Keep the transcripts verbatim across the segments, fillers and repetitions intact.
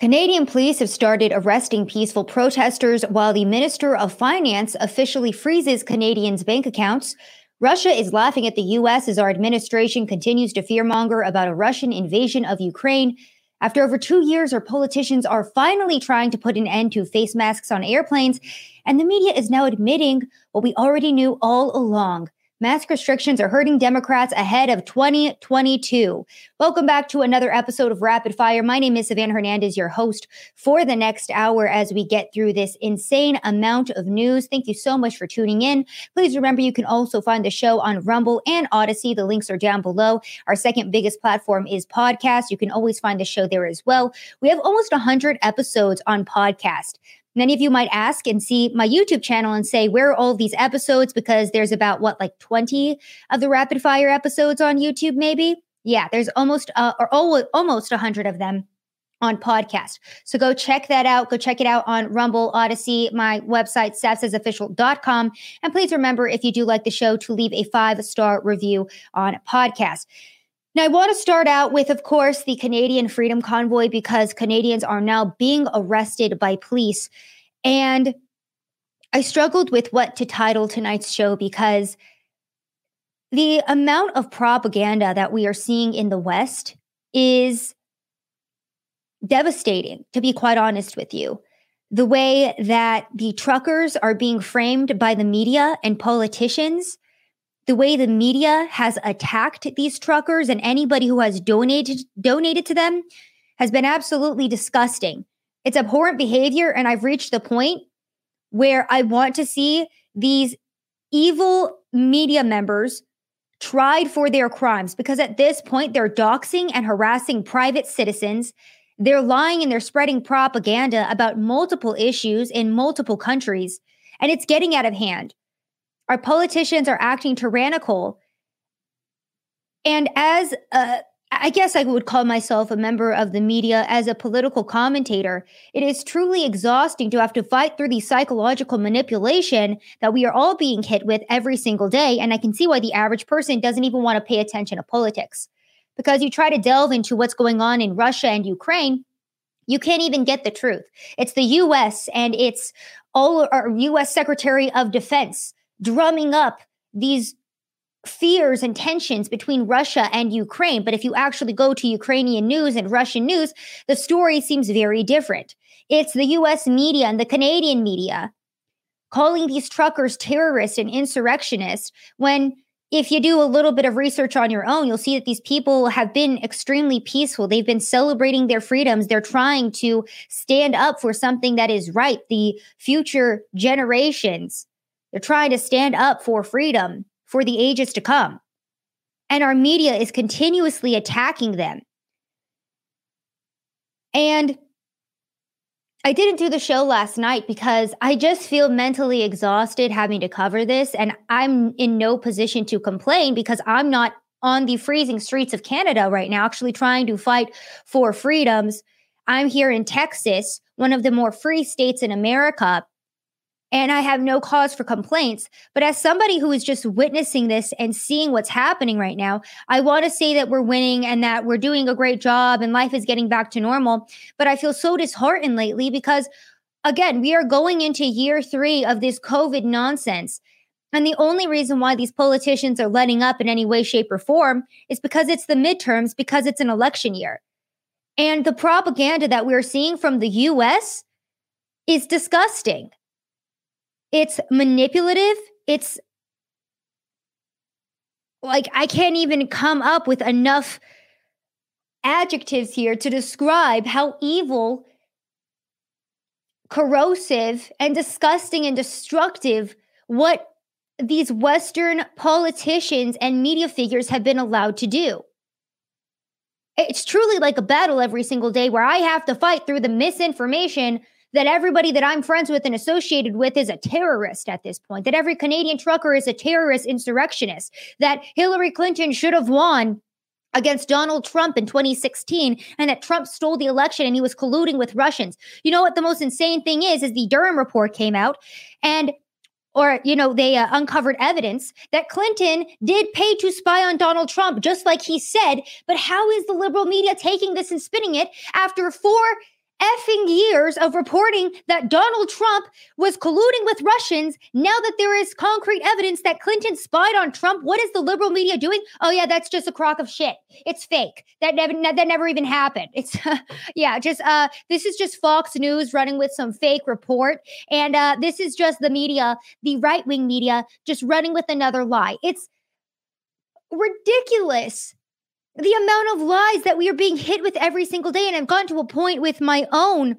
Canadian police have started arresting peaceful protesters while the Minister of Finance officially freezes Canadians' bank accounts. Russia is laughing at the U S as our administration continues to fearmonger about a Russian invasion of Ukraine. After over two years, our politicians are finally trying to put an end to face masks on airplanes, and the media is now admitting what we already knew all along. Mask restrictions are hurting Democrats ahead of twenty twenty-two. Welcome back to another episode of Rapid Fire. My name is Savannah Hernandez, your host for the next hour as we get through this insane amount of news. Thank you so much for tuning in. Please remember you can also find the show on Rumble and Audacy. The links are down below. Our second biggest platform is Podcast. You can always find the show there as well. We have almost one hundred episodes on Podcast. Many of you might ask and see my YouTube channel and say, where are all these episodes? Because there's about, what, like twenty of the rapid fire episodes on YouTube, maybe? Yeah, there's almost uh, or almost one hundred of them on Podcast. So go check that out. Go check it out on Rumble, Audacy, my website, Seths As Official dot com. And please remember, if you do like the show, to leave a five-star review on Podcast. Now, I want to start out with, of course, the Canadian Freedom Convoy, because Canadians are now being arrested by police. And I struggled with what to title tonight's show because the amount of propaganda that we are seeing in the West is devastating, to be quite honest with you. The way that the truckers are being framed by the media and politicians, the way the media has attacked these truckers and anybody who has donated donated to them has been absolutely disgusting. It's abhorrent behavior, and I've reached the point where I want to see these evil media members tried for their crimes, because at this point, they're doxing and harassing private citizens. They're lying and they're spreading propaganda about multiple issues in multiple countries, and it's getting out of hand. Our politicians are acting tyrannical. And as a, I guess I would call myself a member of the media, as a political commentator, it is truly exhausting to have to fight through the psychological manipulation that we are all being hit with every single day. And I can see why the average person doesn't even want to pay attention to politics, because you try to delve into what's going on in Russia and Ukraine, you can't even get the truth. It's the U S and it's all our U S Secretary of Defense drumming up these fears and tensions between Russia and Ukraine. But if you actually go to Ukrainian news and Russian news, the story seems very different. It's the U S media and the Canadian media calling these truckers terrorists and insurrectionists, when if you do a little bit of research on your own, you'll see that these people have been extremely peaceful. They've been celebrating their freedoms. They're trying to stand up for something that is right, the future generations. They're trying to stand up for freedom for the ages to come. And our media is continuously attacking them. And I didn't do the show last night because I just feel mentally exhausted having to cover this. And I'm in no position to complain because I'm not on the freezing streets of Canada right now, actually trying to fight for freedoms. I'm here in Texas, one of the more free states in America, and I have no cause for complaints. But as somebody who is just witnessing this and seeing what's happening right now, I want to say that we're winning and that we're doing a great job and life is getting back to normal. But I feel so disheartened lately because, again, we are going into year three of this COVID nonsense. And the only reason why these politicians are letting up in any way, shape, or form is because it's the midterms, because it's an election year. And the propaganda that we're seeing from the U S is disgusting. It's manipulative. It's like I can't even come up with enough adjectives here to describe how evil, corrosive, and disgusting and destructive what these Western politicians and media figures have been allowed to do. It's truly like a battle every single day where I have to fight through the misinformation that everybody that I'm friends with and associated with is a terrorist at this point, that every Canadian trucker is a terrorist insurrectionist, that Hillary Clinton should have won against Donald Trump in twenty sixteen, and that Trump stole the election and he was colluding with Russians. You know what the most insane thing is, is the Durham report came out and, or, you know, they uh, uncovered evidence that Clinton did pay to spy on Donald Trump, just like he said. But how is the liberal media taking this and spinning it after four effing years of reporting that Donald Trump was colluding with Russians. Now that there is concrete evidence that Clinton spied on Trump, what is the liberal media doing? Oh yeah, that's just a crock of shit. It's fake. That never that never even happened. It's uh, yeah, just uh, this is just Fox News running with some fake report, and uh, this is just the media, the right wing media, just running with another lie. It's ridiculous, the amount of lies that we are being hit with every single day. And I've gotten to a point with my own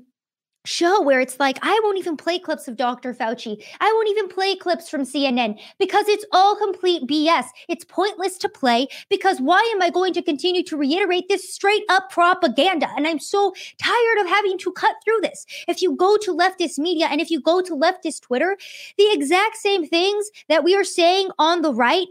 show where it's like, I won't even play clips of Doctor Fauci. I won't even play clips from C N N because it's all complete B S. It's pointless to play because why am I going to continue to reiterate this straight up propaganda? And I'm so tired of having to cut through this. If you go to leftist media and if you go to leftist Twitter, the exact same things that we are saying on the right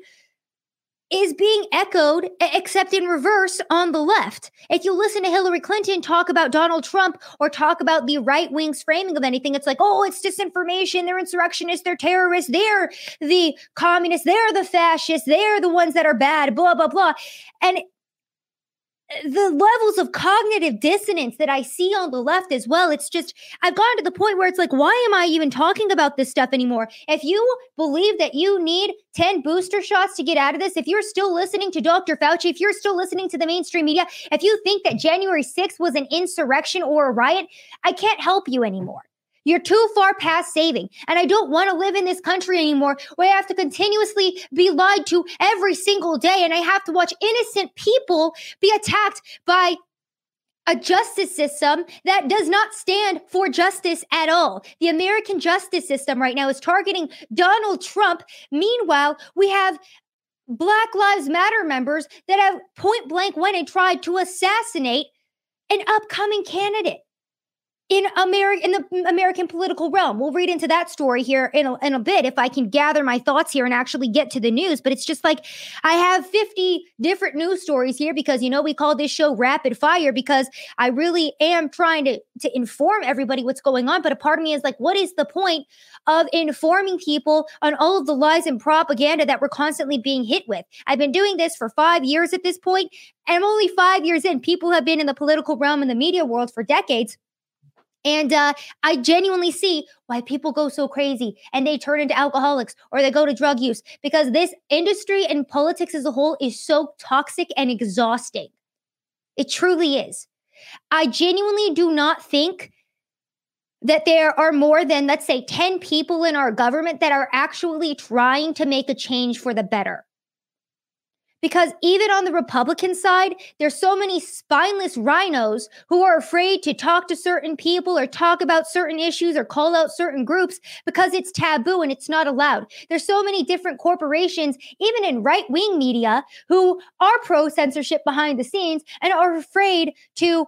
is being echoed, except in reverse, on the left. If you listen to Hillary Clinton talk about Donald Trump or talk about the right-wing's framing of anything, it's like, oh, it's disinformation, they're insurrectionists, they're terrorists, they're the communists, they're the fascists, they're the ones that are bad, blah, blah, blah. And the levels of cognitive dissonance that I see on the left as well, it's just, I've gotten to the point where it's like, why am I even talking about this stuff anymore? If you believe that you need ten booster shots to get out of this, if you're still listening to Doctor Fauci, if you're still listening to the mainstream media, if you think that January sixth was an insurrection or a riot, I can't help you anymore. You're too far past saving. And I don't want to live in this country anymore where I have to continuously be lied to every single day. And I have to watch innocent people be attacked by a justice system that does not stand for justice at all. The American justice system right now is targeting Donald Trump. Meanwhile, we have Black Lives Matter members that have point blank went and tried to assassinate an upcoming candidate in America, in the American political realm. We'll read into that story here in a, in a bit if I can gather my thoughts here and actually get to the news. But it's just like, I have fifty different news stories here because, you know, we call this show Rapid Fire because I really am trying to, to inform everybody what's going on. But a part of me is like, what is the point of informing people on all of the lies and propaganda that we're constantly being hit with? I've been doing this for five years at this point, and I'm only five years in. People have been in the political realm and the media world for decades. And uh, I genuinely see why people go so crazy and they turn into alcoholics or they go to drug use, because this industry and politics as a whole is so toxic and exhausting. It truly is. I genuinely do not think that there are more than, let's say, ten people in our government that are actually trying to make a change for the better. Because even on the Republican side, there's so many spineless rhinos who are afraid to talk to certain people or talk about certain issues or call out certain groups because it's taboo and it's not allowed. There's so many different corporations, even in right-wing media, who are pro-censorship behind the scenes and are afraid to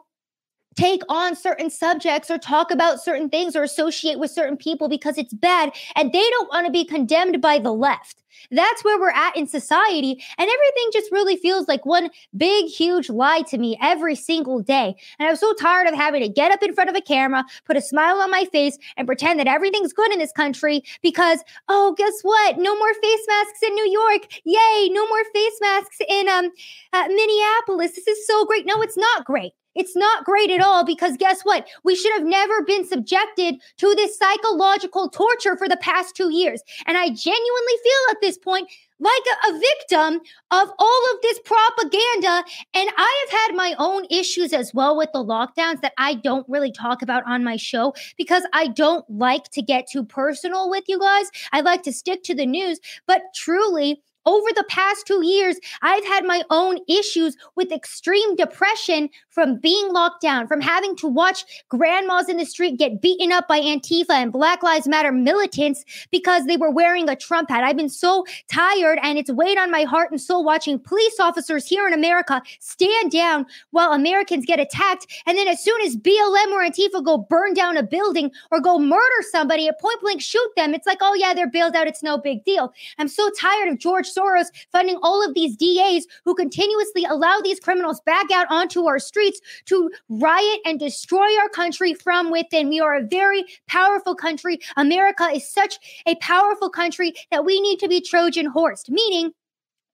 take on certain subjects or talk about certain things or associate with certain people because it's bad, and they don't want to be condemned by the left. That's where we're at in society, and everything just really feels like one big, huge lie to me every single day. And I'm so tired of having to get up in front of a camera, put a smile on my face, and pretend that everything's good in this country because, oh, guess what? No more face masks in New York. Yay, no more face masks in um, uh, Minneapolis. This is so great. No, it's not great. It's not great at all because guess what? We should have never been subjected to this psychological torture for the past two years. And I genuinely feel at this point like a, a victim of all of this propaganda. And I have had my own issues as well with the lockdowns that I don't really talk about on my show because I don't like to get too personal with you guys. I like to stick to the news, but truly, over the past two years, I've had my own issues with extreme depression from being locked down, from having to watch grandmas in the street get beaten up by Antifa and Black Lives Matter militants because they were wearing a Trump hat. I've been so tired, and it's weighed on my heart and soul watching police officers here in America stand down while Americans get attacked. And then as soon as B L M or Antifa go burn down a building or go murder somebody at point blank, shoot them, it's like, oh yeah, they're bailed out. It's no big deal. I'm so tired of George Soros funding all of these D As who continuously allow these criminals back out onto our streets to riot and destroy our country from within. We are a very powerful country. America is such a powerful country that we need to be Trojan horsed, meaning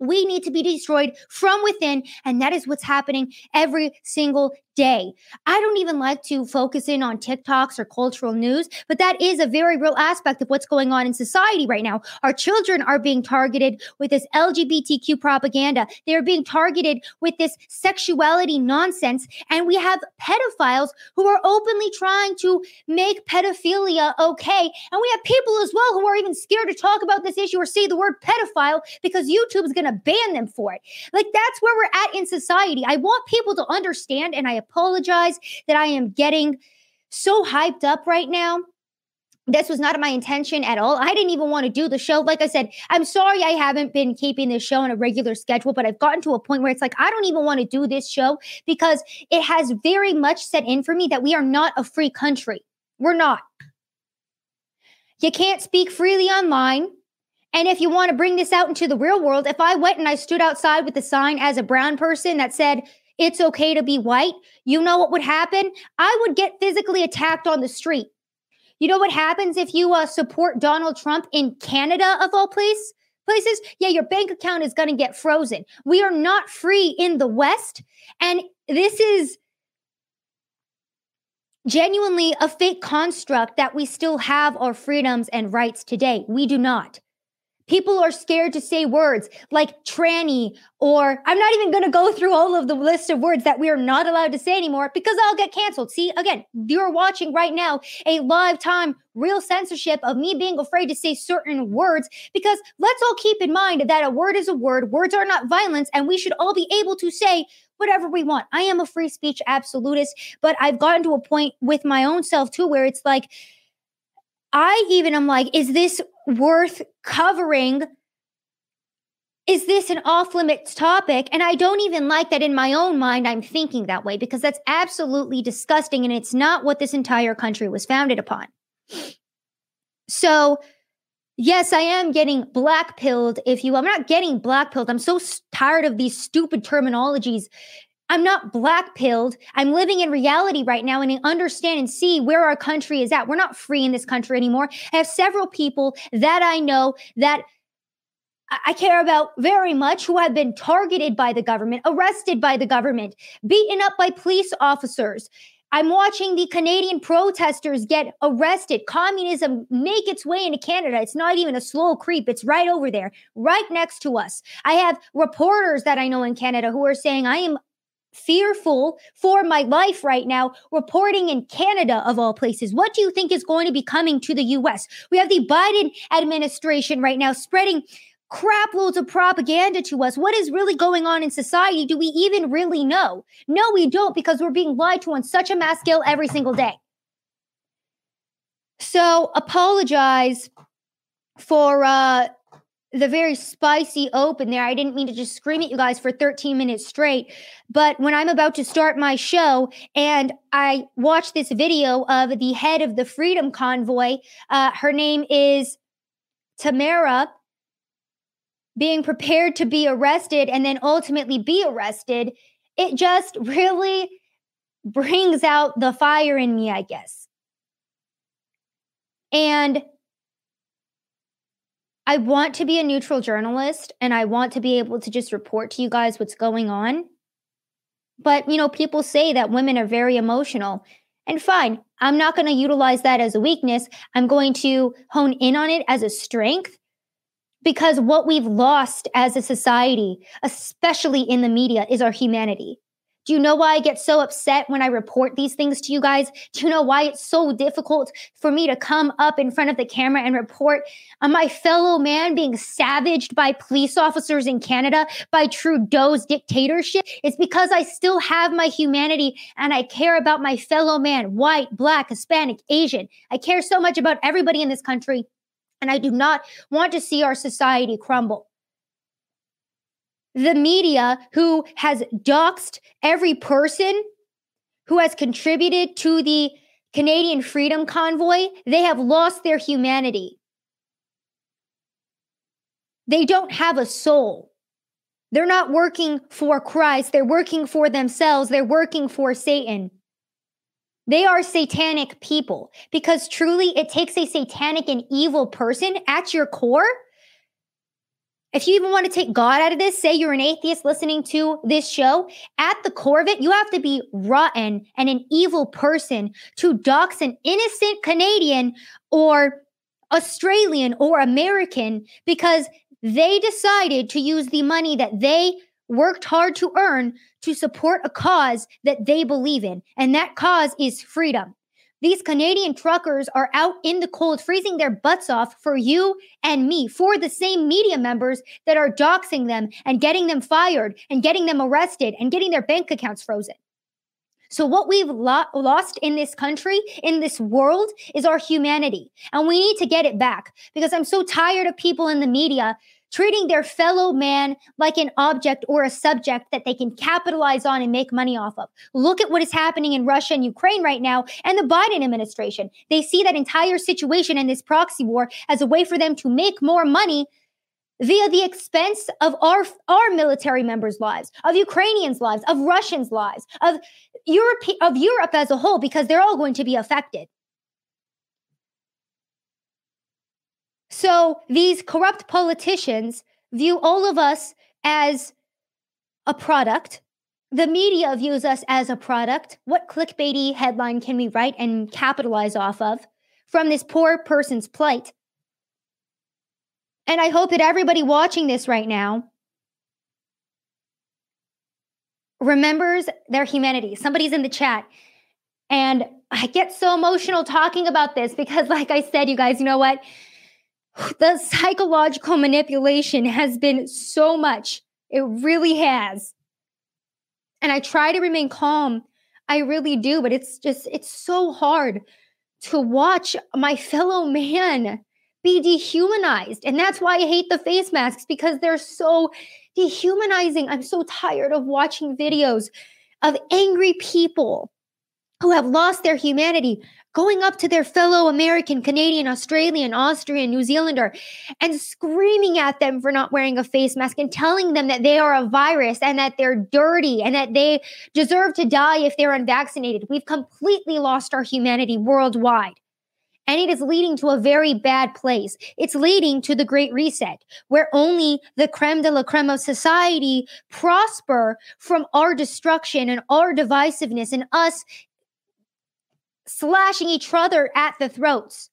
we need to be destroyed from within. And that is what's happening every single day. I don't even like to focus in on TikToks or cultural news, but that is a very real aspect of what's going on in society right now. Our children are being targeted with this L G B T Q propaganda. They're being targeted with this sexuality nonsense. And we have pedophiles who are openly trying to make pedophilia okay. And we have people as well who are even scared to talk about this issue or say the word pedophile because YouTube's going to ban them for it. Like, that's where we're at in society. I want people to understand, and I apologize that I am getting so hyped up right now. This was not my intention at all. I didn't even want to do the show. Like I said, I'm sorry I haven't been keeping this show on a regular schedule, but I've gotten to a point where it's like, I don't even want to do this show because it has very much set in for me that we are not a free country. We're not. You can't speak freely online. And if you want to bring this out into the real world, if I went and I stood outside with a sign as a brown person that said, it's okay to be white, you know what would happen? I would get physically attacked on the street. You know what happens if you uh, support Donald Trump in Canada, of all place, places? Yeah, your bank account is going to get frozen. We are not free in the West. And this is genuinely a fake construct that we still have our freedoms and rights today. We do not. People are scared to say words like tranny, or I'm not even going to go through all of the list of words that we are not allowed to say anymore because I'll get canceled. See, again, you're watching right now a live time, real censorship of me being afraid to say certain words, because let's all keep in mind that a word is a word. Words are not violence, and we should all be able to say whatever we want. I am a free speech absolutist, but I've gotten to a point with my own self too where it's like, I even am like, is this worth covering? Is this an off-limits topic? And I don't even like that in my own mind I'm thinking that way, because that's absolutely disgusting and it's not what this entire country was founded upon. So yes, I am getting black-pilled, if you will. I'm not getting black-pilled. I'm so tired of these stupid terminologies. I'm not black-pilled. I'm living in reality right now, and I understand and see where our country is at. We're not free in this country anymore. I have several people that I know that I care about very much who have been targeted by the government, arrested by the government, beaten up by police officers. I'm watching the Canadian protesters get arrested. Communism make its way into Canada. It's not even a slow creep. It's right over there, right next to us. I have reporters that I know in Canada who are saying, I am fearful for my life right now, reporting in Canada of all places. What do you think is going to be coming to the U S? We have the Biden administration right now spreading crap loads of propaganda to us. What is really going on in society? Do we even really know? No, we don't, because we're being lied to on such a mass scale every single day. So apologize for uh, the very spicy open there. I didn't mean to just scream at you guys for thirteen minutes straight. But when I'm about to start my show and I watch this video of the head of the Freedom Convoy, uh, her name is Tamara, being prepared to be arrested and then ultimately be arrested, it just really brings out the fire in me, I guess. And I want to be a neutral journalist, and I want to be able to just report to you guys what's going on. But, you know, people say that women are very emotional. And fine, I'm not going to utilize that as a weakness. I'm going to hone in on it as a strength, because what we've lost as a society, especially in the media, is our humanity. Do you know why I get so upset when I report these things to you guys? Do you know why it's so difficult for me to come up in front of the camera and report on my fellow man being savaged by police officers in Canada, by Trudeau's dictatorship? It's because I still have my humanity and I care about my fellow man, white, black, Hispanic, Asian. I care so much about everybody in this country, and I do not want to see our society crumble. The media, who has doxed every person who has contributed to the Canadian Freedom Convoy, they have lost their humanity. They don't have a soul. They're not working for Christ. They're working for themselves. They're working for Satan. They are satanic people, because truly it takes a satanic and evil person at your core If you even want to take God out of this, say you're an atheist listening to this show, at the core of it, you have to be rotten and an evil person to dox an innocent Canadian or Australian or American because they decided to use the money that they worked hard to earn to support a cause that they believe in. And that cause is freedom. These Canadian truckers are out in the cold, freezing their butts off for you and me, for the same media members that are doxing them and getting them fired and getting them arrested and getting their bank accounts frozen. So what we've lo- lost in this country, in this world, is our humanity. And we need to get it back because I'm so tired of people in the media treating their fellow man like an object or a subject that they can capitalize on and make money off of. Look at what is happening in Russia and Ukraine right now and the Biden administration. They see that entire situation and this proxy war as a way for them to make more money via the expense of our, our military members' lives, of Ukrainians' lives, of Russians' lives, of Europe, of Europe as a whole, because they're all going to be affected. So these corrupt politicians view all of us as a product. The media views us as a product. What clickbaity headline can we write and capitalize off of from this poor person's plight? And I hope that everybody watching this right now remembers their humanity. Somebody's in the chat. And I get so emotional talking about this because, like I said, you guys, you know what? The psychological manipulation has been so much. It really has. And I try to remain calm. I really do. But it's just, it's so hard to watch my fellow man be dehumanized. And that's why I hate the face masks, because they're so dehumanizing. I'm so tired of watching videos of angry people who have lost their humanity, going up to their fellow American, Canadian, Australian, Austrian, New Zealander, and screaming at them for not wearing a face mask and telling them that they are a virus and that they're dirty and that they deserve to die if they're unvaccinated. We've completely lost our humanity worldwide. And it is leading to a very bad place. It's leading to the Great Reset, where only the creme de la creme of society prosper from our destruction and our divisiveness and us slashing each other at the throats.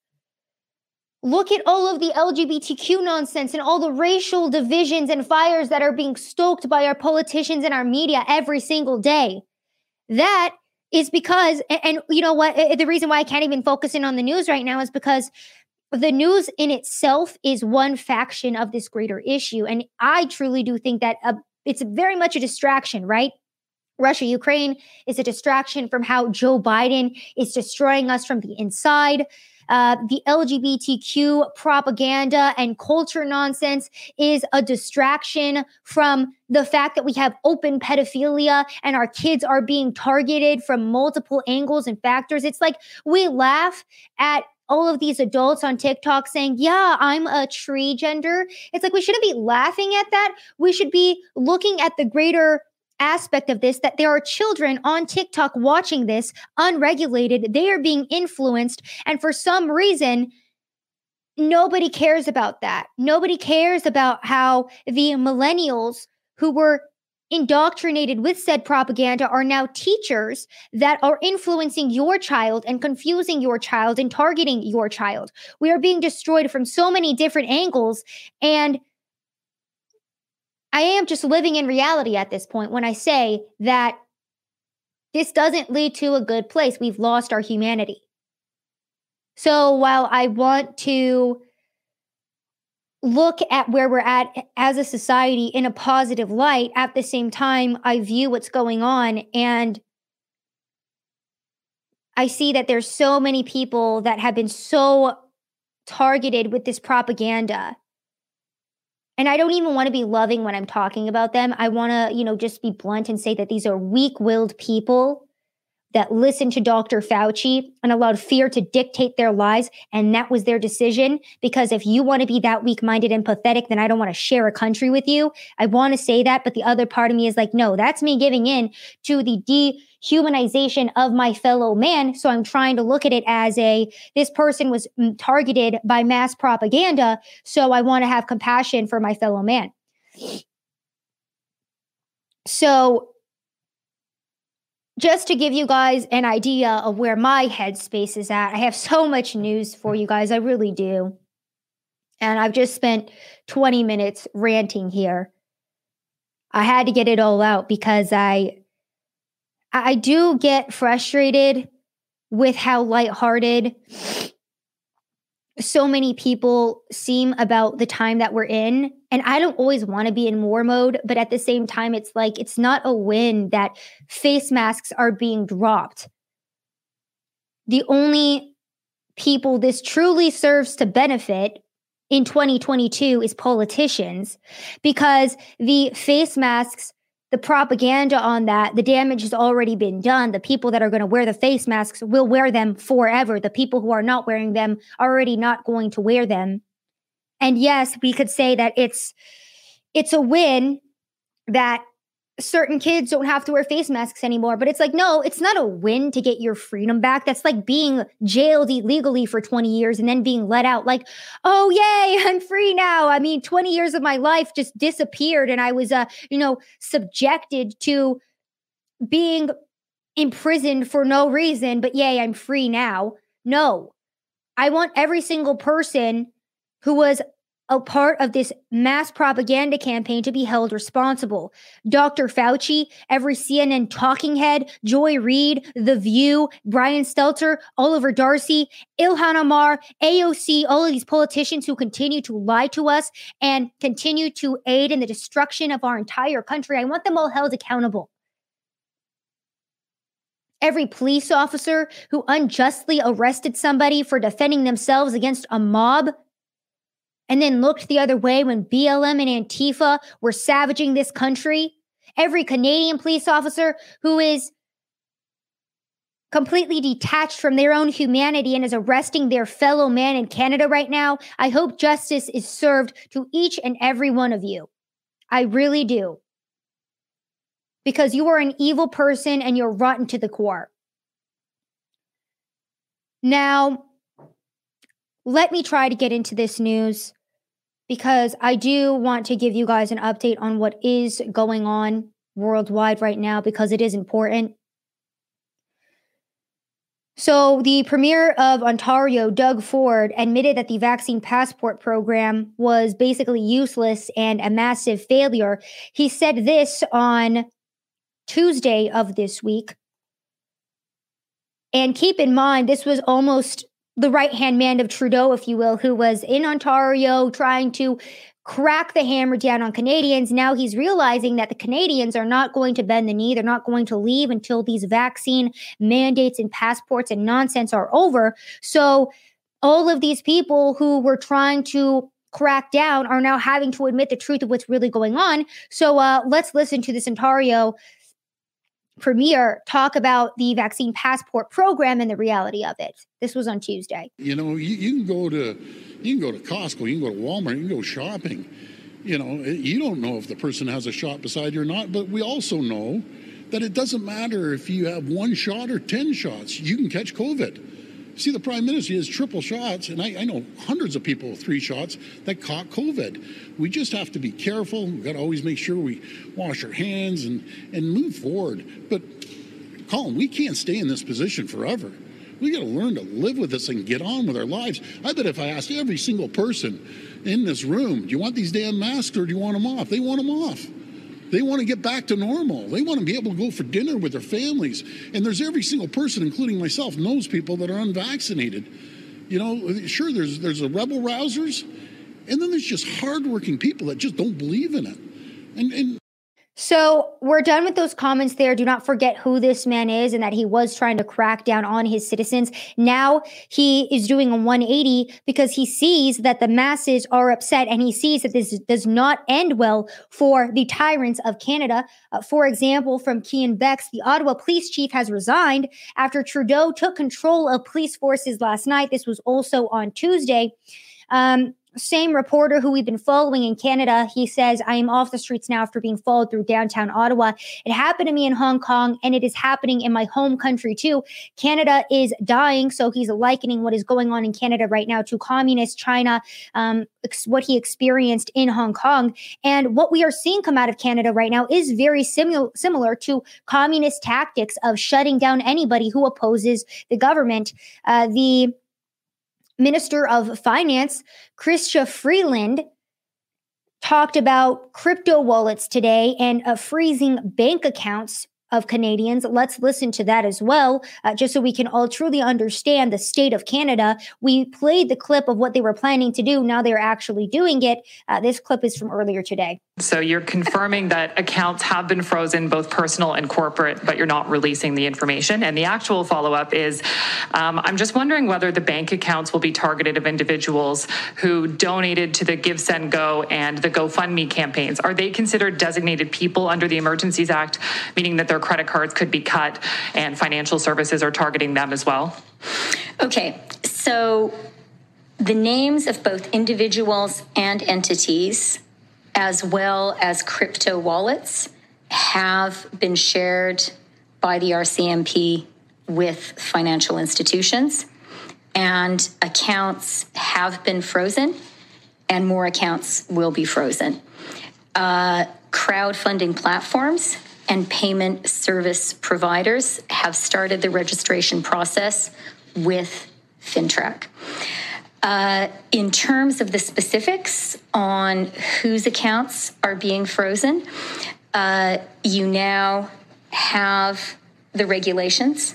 Look at all of the L G B T Q nonsense and all the racial divisions and fires that are being stoked by our politicians and our media every single day. That is because, and, and you know what, the reason why I can't even focus in on the news right now is because the news in itself is one faction of this greater issue. And I truly do think that uh, it's very much a distraction, right? Russia, Ukraine is a distraction from how Joe Biden is destroying us from the inside. Uh, the L G B T Q propaganda and culture nonsense is a distraction from the fact that we have open pedophilia and our kids are being targeted from multiple angles and factors. It's like we laugh at all of these adults on TikTok saying, yeah, I'm a tree gender. It's like we shouldn't be laughing at that. We should be looking at the greater aspect of this, that there are children on TikTok watching this unregulated. They are being influenced. And for some reason, nobody cares about that. Nobody cares about how the millennials who were indoctrinated with said propaganda are now teachers that are influencing your child and confusing your child and targeting your child. We are being destroyed from so many different angles. And I am just living in reality at this point when I say that this doesn't lead to a good place. We've lost our humanity. So while I want to look at where we're at as a society in a positive light, at the same time, I view what's going on and I see that there's so many people that have been so targeted with this propaganda. And I don't even want to be loving when I'm talking about them. I want to, you know, just be blunt and say that these are weak-willed people. that listened to Doctor Fauci and allowed fear to dictate their lives. And that was their decision. Because if you want to be that weak-minded and pathetic, then I don't want to share a country with you. I want to say that. But the other part of me is like, no, that's me giving in to the dehumanization of my fellow man. So I'm trying to look at it as a, this person was targeted by mass propaganda. So I want to have compassion for my fellow man. So just to give you guys an idea of where my headspace is at, I have so much news for you guys. I really do. And I've just spent twenty minutes ranting here. I had to get it all out because I, I do get frustrated with how lighthearted so many people seem about the time that we're in. And I don't always want to be in war mode, but at the same time, it's like, it's not a win that face masks are being dropped. The only people this truly serves to benefit in twenty twenty-two is politicians, because the face masks, the propaganda on that, the damage has already been done. The people that are going to wear the face masks will wear them forever. The people who are not wearing them are already not going to wear them. And yes, we could say that it's it's a win that certain kids don't have to wear face masks anymore. But it's like, no, it's not a win to get your freedom back. That's like being jailed illegally for twenty years and then being let out like, oh, yay, I'm free now. I mean, twenty years of my life just disappeared. And I was, uh, you know, subjected to being imprisoned for no reason. But yay, I'm free now. No, I want every single person who was a part of this mass propaganda campaign to be held responsible. Doctor Fauci, every C N N talking head, Joy Reid, The View, Brian Stelter, Oliver Darcy, Ilhan Omar, A O C, all of these politicians who continue to lie to us and continue to aid in the destruction of our entire country. I want them all held accountable. Every police officer who unjustly arrested somebody for defending themselves against a mob and then looked the other way when B L M and Antifa were savaging this country. Every Canadian police officer who is completely detached from their own humanity and is arresting their fellow man in Canada right now. I hope justice is served to each and every one of you. I really do. Because you are an evil person and you're rotten to the core. Now, let me try to get into this news because I do want to give you guys an update on what is going on worldwide right now because it is important. So the Premier of Ontario, Doug Ford, admitted that the vaccine passport program was basically useless and a massive failure. He said this on Tuesday of this week. And keep in mind, this was almost the right-hand man of Trudeau, if you will, who was in Ontario trying to crack the hammer down on Canadians. Now he's realizing that the Canadians are not going to bend the knee. They're not going to leave until these vaccine mandates and passports and nonsense are over. So all of these people who were trying to crack down are now having to admit the truth of what's really going on. So uh, let's listen to this Ontario Premier talk about the vaccine passport program and the reality of it. This was on Tuesday. You know, you, you can go to you can go to Costco, you can go to Walmart, you can go shopping. You know, you don't know if the person has a shot beside you or not, but we also know that it doesn't matter if you have one shot or ten shots. You can catch COVID. See, the Prime Minister has triple shots, and I, I know hundreds of people with three shots that caught COVID. We just have to be careful. We've got to always make sure we wash our hands and, and move forward. But, Colin, we can't stay in this position forever. We got to learn to live with this and get on with our lives. I bet if I asked every single person in this room, do you want these damn masks or do you want them off? They want them off. They want to get back to normal. They want to be able to go for dinner with their families. And there's every single person, including myself, knows people that are unvaccinated. You know, sure, there's there's the rebel rousers, and then there's just hardworking people that just don't believe in it. And, and So we're done with those comments there. Do not forget who this man is and that he was trying to crack down on his citizens. Now he is doing a one eighty because he sees that the masses are upset and he sees that this does not end well for the tyrants of Canada. Uh, for example, from Kean Becks, the Ottawa police chief has resigned after Trudeau took control of police forces last night. This was also on Tuesday. Um, Same reporter who we've been following in Canada, he says, I am off the streets now after being followed through downtown Ottawa. It happened to me in Hong Kong, and it is happening in my home country too. Canada is dying, so he's likening what is going on in Canada right now to communist China, um, ex- what he experienced in Hong Kong. And what we are seeing come out of Canada right now is very simil- similar to communist tactics of shutting down anybody who opposes the government. Uh, the Minister of Finance, Chrystia Freeland, talked about crypto wallets today and uh, freezing bank accounts of Canadians. Let's listen to that as well, uh, just so we can all truly understand the state of Canada. We played the clip of what they were planning to do. Now they're actually doing it. Uh, this clip is from earlier today. So you're confirming that accounts have been frozen, both personal and corporate, but you're not releasing the information. And the actual follow-up is, um, I'm just wondering whether the bank accounts will be targeted of individuals who donated to the Give, Send, Go and the GoFundMe campaigns. Are they considered designated people under the Emergencies Act, meaning that their credit cards could be cut and financial services are targeting them as well? Okay, so the names of both individuals and entities, as well as crypto wallets, have been shared by the R C M P with financial institutions, and accounts have been frozen, and more accounts will be frozen. Uh, crowdfunding platforms and payment service providers have started the registration process with FinTrack. Uh, in terms of the specifics on whose accounts are being frozen, uh, you now have the regulations.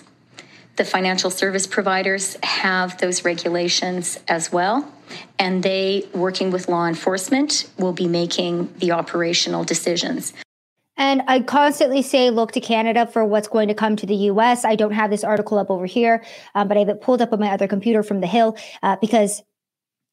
The financial service providers have those regulations as well, and they, working with law enforcement, will be making the operational decisions. And I constantly say, look to Canada for what's going to come to the U S. I don't have this article up over here, um, but I have it pulled up on my other computer from The Hill uh, because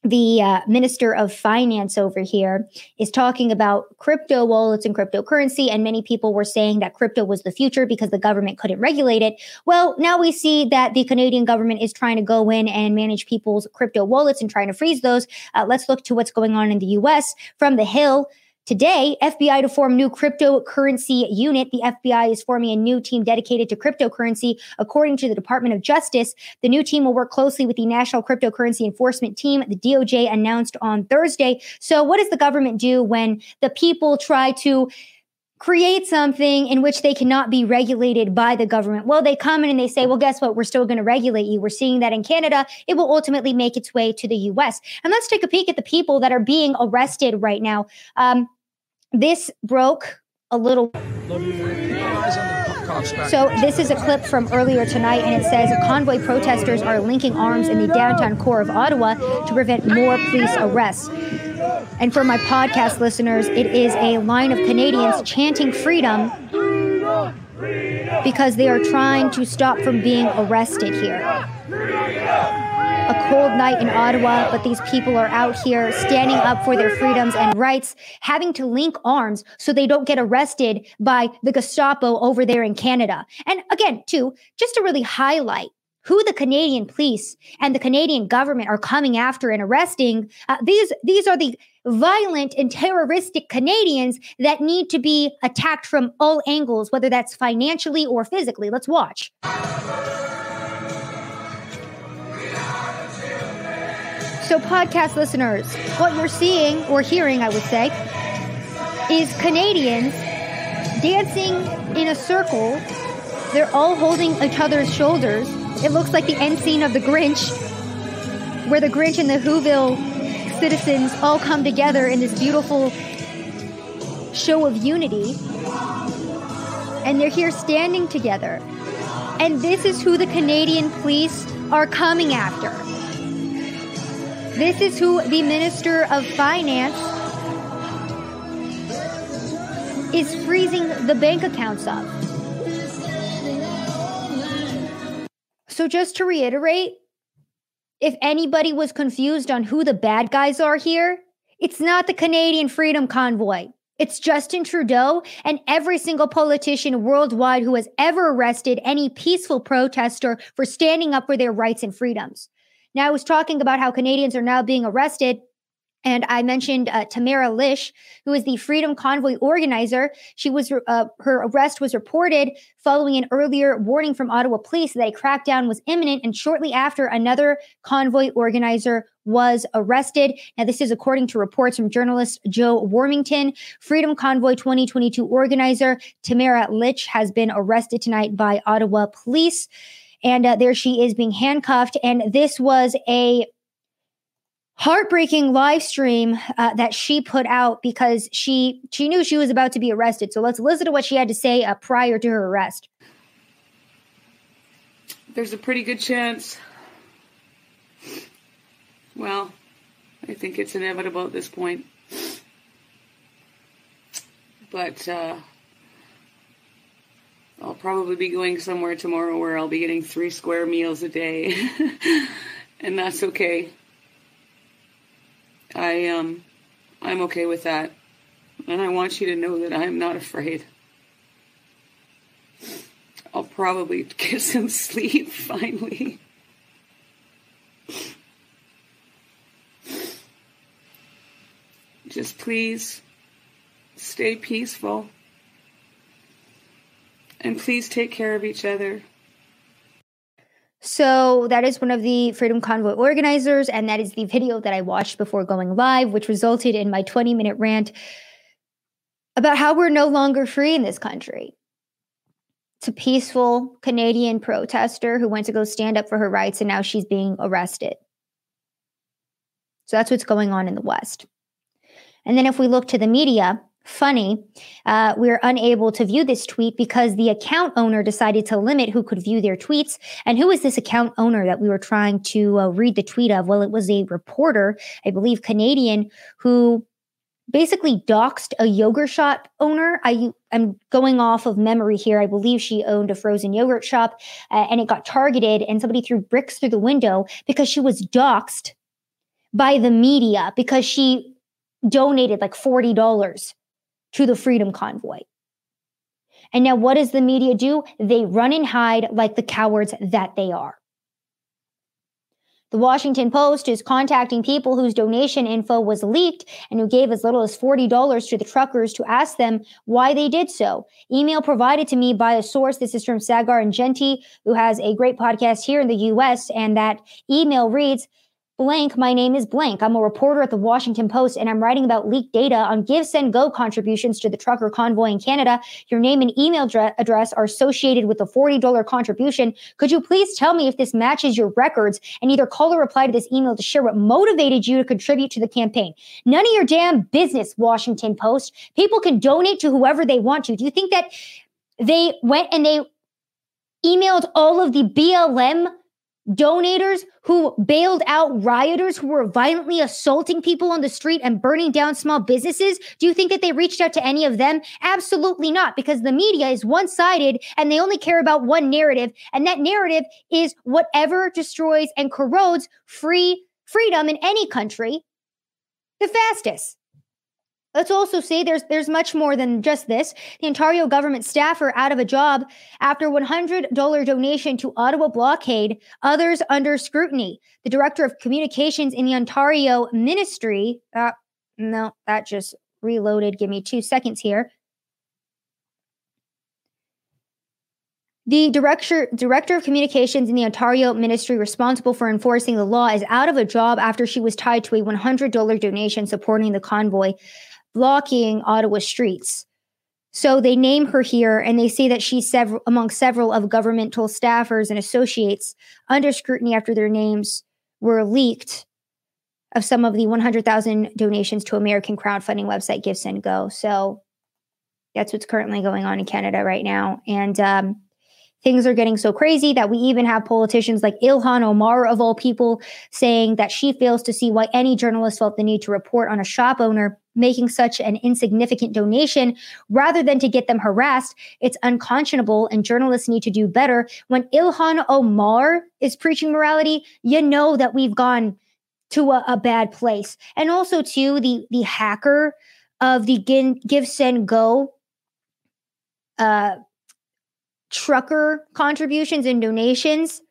the uh, Minister of Finance over here is talking about crypto wallets and cryptocurrency. And many people were saying that crypto was the future because the government couldn't regulate it. Well, now we see that the Canadian government is trying to go in and manage people's crypto wallets and trying to freeze those. Uh, let's look to what's going on in the U S from The Hill. Today, F B I to form new cryptocurrency unit. The F B I is forming a new team dedicated to cryptocurrency. According to the Department of Justice, the new team will work closely with the National Cryptocurrency Enforcement Team, the D O J announced on Thursday. So what does the government do when the people try to create something in which they cannot be regulated by the government? Well, they come in and they say, well, guess what? We're still going to regulate you. We're seeing that in Canada. It will ultimately make its way to the U S. And let's take a peek at the people that are being arrested right now. Um, This broke a little. So this is a clip from earlier tonight, and it says convoy protesters are linking arms in the downtown core of Ottawa to prevent more police arrests. And for my podcast listeners, it is a line of Canadians chanting freedom because they are trying to stop from being arrested here. A cold night in Ottawa, but these people are out here standing up for their freedoms and rights, having to link arms so they don't get arrested by the Gestapo over there in Canada. And again, too, just to really highlight who the Canadian police and the Canadian government are coming after and arresting, uh, these these are the violent and terroristic Canadians that need to be attacked from all angles, whether that's financially or physically. Let's watch. So podcast listeners, what you're seeing or hearing, I would say, is Canadians dancing in a circle. They're all holding each other's shoulders. It looks like the end scene of The Grinch, where the Grinch and the Whoville citizens all come together in this beautiful show of unity. And they're here standing together. And this is who the Canadian police are coming after. This is who the Minister of Finance is freezing the bank accounts of. So just to reiterate, if anybody was confused on who the bad guys are here, it's not the Canadian Freedom Convoy. It's Justin Trudeau and every single politician worldwide who has ever arrested any peaceful protester for standing up for their rights and freedoms. Now, I was talking about how Canadians are now being arrested, and I mentioned uh, Tamara Lich, who is the Freedom Convoy organizer. She was uh, her arrest was reported following an earlier warning from Ottawa police that a crackdown was imminent, and shortly after, another convoy organizer was arrested. Now, this is according to reports from journalist Joe Warmington. Freedom Convoy twenty twenty-two organizer Tamara Lich has been arrested tonight by Ottawa police, and uh, there she is being handcuffed. And this was a heartbreaking live stream uh, that she put out because she she knew she was about to be arrested. So let's listen to what she had to say uh, prior to her arrest. There's a pretty good chance. Well, I think it's inevitable at this point. But uh, I'll probably be going somewhere tomorrow where I'll be getting three square meals a day. And that's okay. I, um, I'm okay with that, and I want you to know that I'm not afraid. I'll probably get some sleep, finally. Just please stay peaceful, and please take care of each other. So that is one of the Freedom Convoy organizers, and that is the video that I watched before going live, which resulted in my twenty-minute rant about how we're no longer free in this country. It's a peaceful Canadian protester who went to go stand up for her rights, and now she's being arrested. So that's what's going on in the West. And then if we look to the media, funny, uh, we're unable to view this tweet because the account owner decided to limit who could view their tweets. And who is this account owner that we were trying to uh, read the tweet of? Well, it was a reporter, I believe Canadian, who basically doxed a yogurt shop owner. I, I'm going off of memory here. I believe she owned a frozen yogurt shop uh, and it got targeted, and somebody threw bricks through the window because she was doxed by the media because she donated like forty dollars to the Freedom Convoy. And now what does the media do? They run and hide like the cowards that they are. The Washington Post is contacting people whose donation info was leaked and who gave as little as forty dollars to the truckers to ask them why they did so. Email provided to me by a source. This is from Sagar and Genti, who has a great podcast here in the U S. And that email reads, blank, my name is blank. I'm a reporter at the Washington Post, and I'm writing about leaked data on Give, Send, Go contributions to the trucker convoy in Canada. Your name and email dre- address are associated with a forty dollars contribution. Could you please tell me if this matches your records and either call or reply to this email to share what motivated you to contribute to the campaign? None of your damn business, Washington Post. People can donate to whoever they want to. Do you think that they went and they emailed all of the B L M donators who bailed out rioters who were violently assaulting people on the street and burning down small businesses? Do you think that they reached out to any of them? Absolutely not, because the media is one-sided and they only care about one narrative. And that narrative is whatever destroys and corrodes free freedom in any country the fastest. Let's also say there's there's much more than just this. The Ontario government staffer out of a job after one hundred dollars donation to Ottawa blockade, others under scrutiny. The director of communications in the Ontario ministry. Uh, no, that just reloaded. Give me two seconds here. The director, director of communications in the Ontario ministry responsible for enforcing the law is out of a job after she was tied to a one hundred dollars donation supporting the convoy blocking Ottawa streets. So they name her here, and they say that she's several, among several of governmental staffers and associates under scrutiny after their names were leaked of some of the one hundred thousand donations to American crowdfunding website Give, Send, Go. So that's what's currently going on in Canada right now. And um, things are getting so crazy that we even have politicians like Ilhan Omar, of all people, saying that she fails to see why any journalist felt the need to report on a shop owner making such an insignificant donation rather than to get them harassed. It's unconscionable, and journalists need to do better. When Ilhan Omar is preaching morality, you know that we've gone to a, a bad place. And also, too, the, the hacker of the Give, Send, Go uh, trucker contributions and donations.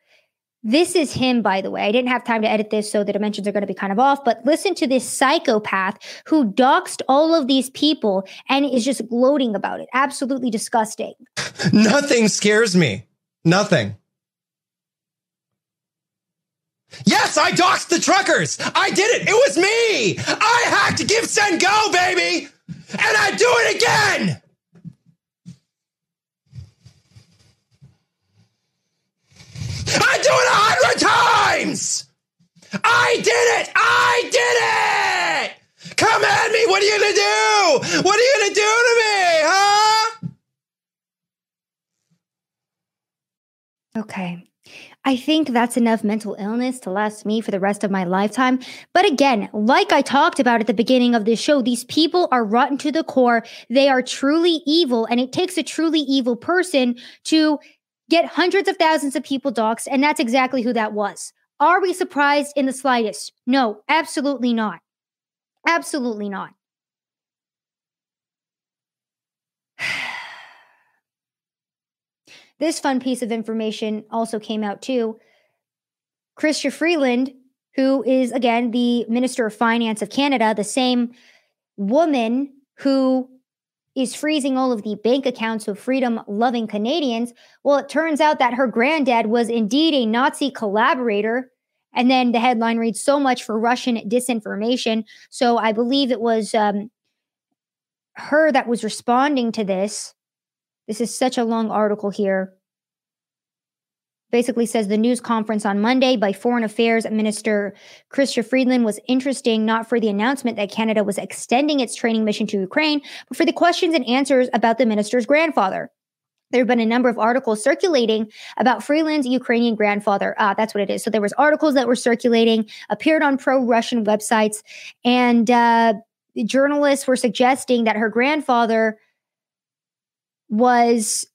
This is him, by the way. I didn't have time to edit this, so the dimensions are going to be kind of off. But listen to this psychopath who doxed all of these people and is just gloating about it. Absolutely disgusting. Nothing scares me. Nothing. Yes, I doxed the truckers. I did it. It was me. I hacked Give, Send, Go, baby. And I do it again. I do it a hundred times. I did it. I did it. Come at me. What are you going to do? What are you going to do to me? Huh? Okay. I think that's enough mental illness to last me for the rest of my lifetime. But again, like I talked about at the beginning of this show, these people are rotten to the core. They are truly evil, and it takes a truly evil person to get hundreds of thousands of people doxxed, and that's exactly who that was. Are we surprised in the slightest? No, absolutely not. Absolutely not. This fun piece of information also came out too. Chrystia Freeland, who is, again, the Minister of Finance of Canada, the same woman who is freezing all of the bank accounts of freedom-loving Canadians. Well, it turns out that her granddad was indeed a Nazi collaborator. And then the headline reads, "So much for Russian disinformation." So I believe it was um, her that was responding to this. This is such a long article here. Basically says the news conference on Monday by Foreign Affairs Minister Chrystia Freeland was interesting, not for the announcement that Canada was extending its training mission to Ukraine, but for the questions and answers about the minister's grandfather. There have been a number of articles circulating about Freeland's Ukrainian grandfather. Ah, that's what it is. So there was articles that were circulating, appeared on pro-Russian websites, and uh, journalists were suggesting that her grandfather was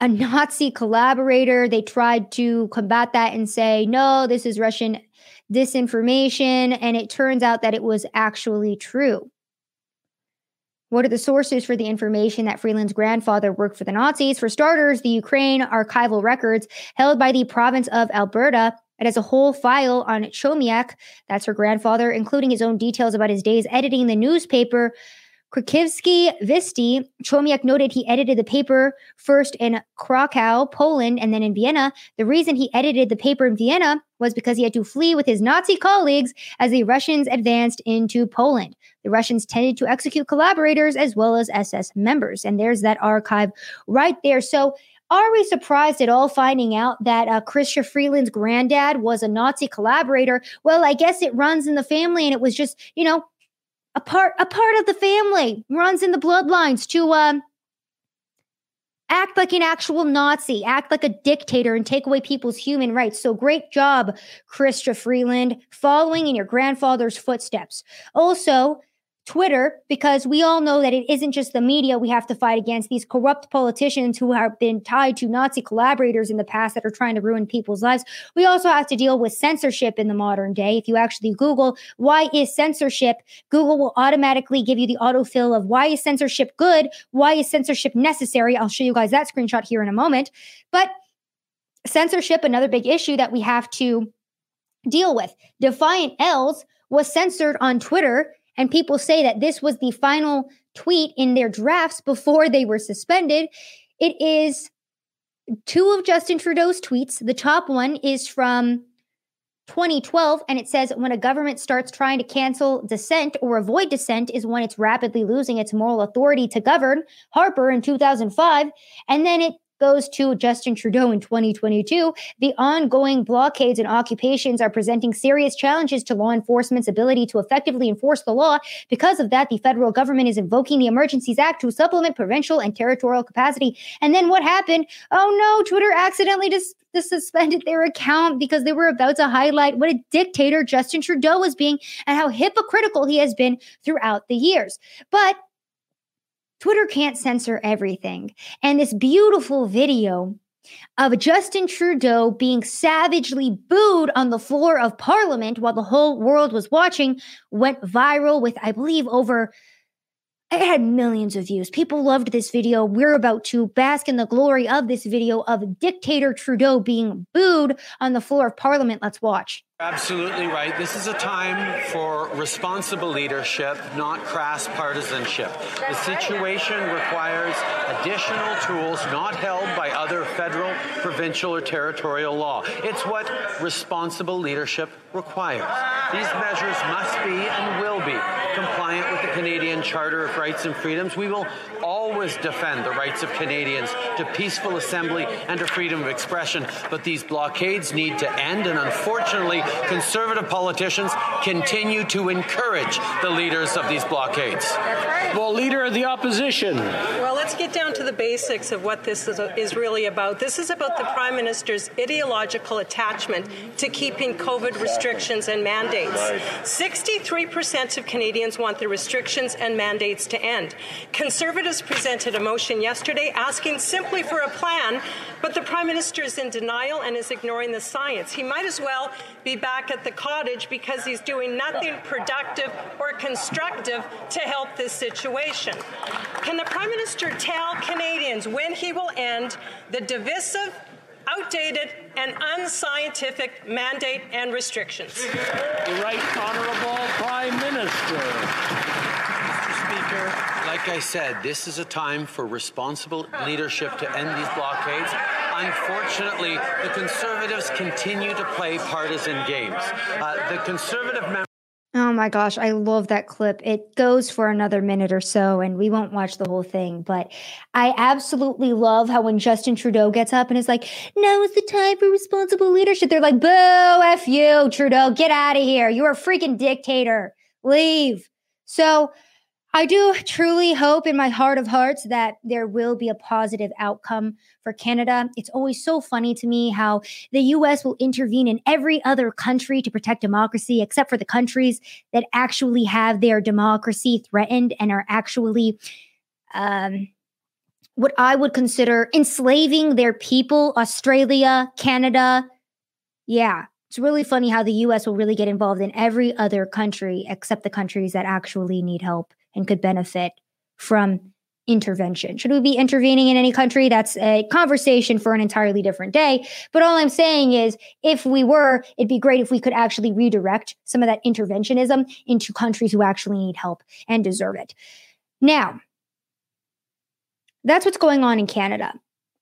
a Nazi collaborator. They tried to combat that and say, no, this is Russian disinformation. And it turns out that it was actually true. What are the sources for the information that Freeland's grandfather worked for the Nazis? For starters, the Ukraine archival records held by the province of Alberta. It has a whole file on Chomiak, that's her grandfather, including his own details about his days editing the newspaper Krakowski Visti. Chomiak noted he edited the paper first in Krakow, Poland, and then in Vienna. The reason he edited the paper in Vienna was because he had to flee with his Nazi colleagues as the Russians advanced into Poland. The Russians tended to execute collaborators as well as S S members. And there's that archive right there. So are we surprised at all finding out that uh, Chrystia Freeland's granddad was a Nazi collaborator? Well, I guess it runs in the family, and it was just, you know, A part, a part of the family, runs in the bloodlines to um, act like an actual Nazi, act like a dictator, and take away people's human rights. So great job, Chrystia Freeland, following in your grandfather's footsteps. Also, Twitter, because we all know that it isn't just the media we have to fight against, these corrupt politicians who have been tied to Nazi collaborators in the past that are trying to ruin people's lives. We also have to deal with censorship in the modern day. If you actually Google, why is censorship? Google will automatically give you the autofill of why is censorship good? Why is censorship necessary? I'll show you guys that screenshot here in a moment. But censorship, another big issue that we have to deal with. Defiant L's was censored on Twitter. And people say that this was the final tweet in their drafts before they were suspended. It is two of Justin Trudeau's tweets. The top one is from twenty twelve, and it says, when a government starts trying to cancel dissent or avoid dissent is when it's rapidly losing its moral authority to govern, Harper in two thousand five. And then it goes to Justin Trudeau in twenty twenty-two, the ongoing blockades and occupations are presenting serious challenges to law enforcement's ability to effectively enforce the law. Because of that, the federal government is invoking the Emergencies Act to supplement provincial and territorial capacity. And then what happened? Oh no, Twitter accidentally just dis- suspended their account because they were about to highlight what a dictator Justin Trudeau was being and how hypocritical he has been throughout the years. But Twitter can't censor everything. And this beautiful video of Justin Trudeau being savagely booed on the floor of Parliament while the whole world was watching went viral with, I believe, over... it had millions of views. People loved this video. We're about to bask in the glory of this video of dictator Trudeau being booed on the floor of Parliament. Let's watch. Absolutely right. This is a time for responsible leadership, not crass partisanship. The situation requires additional tools not held by other federal, provincial, or territorial law. It's what responsible leadership requires. These measures must be and will be compliant with the Canadian Charter of Rights and Freedoms. We will always defend the rights of Canadians to peaceful assembly and to freedom of expression, but these blockades need to end, and unfortunately, Conservative politicians continue to encourage the leaders of these blockades. That's right. Well, leader of the opposition. Well, let's get down to the basics of what this is, is really about. This is about the Prime Minister's ideological attachment to keeping COVID restrictions and mandates. sixty-three percent of Canadians want the restrictions and mandates to end. Conservatives presented a motion yesterday asking simply for a plan, but the Prime Minister is in denial and is ignoring the science. He might as well be back at the cottage because he's doing nothing productive or constructive to help this situation. Can the Prime Minister tell Canadians when he will end the divisive, outdated, and unscientific mandate and restrictions? The Right Honourable Prime Minister. Like I said, this is a time for responsible leadership to end these blockades. Unfortunately, the Conservatives continue to play partisan games. Uh, the Conservative members... Oh my gosh, I love that clip. It goes for another minute or so, and we won't watch the whole thing, but I absolutely love how when Justin Trudeau gets up and is like, now is the time for responsible leadership, they're like, boo, F you, Trudeau, get out of here. You're a freaking dictator. Leave. So... I do truly hope in my heart of hearts that there will be a positive outcome for Canada. It's always so funny to me how the U S will intervene in every other country to protect democracy, except for the countries that actually have their democracy threatened and are actually um, what I would consider enslaving their people, Australia, Canada. Yeah. It's really funny how the U S will really get involved in every other country except the countries that actually need help and could benefit from intervention. Should we be intervening in any country? That's a conversation for an entirely different day. But all I'm saying is, if we were, it'd be great if we could actually redirect some of that interventionism into countries who actually need help and deserve it. Now, that's what's going on in Canada.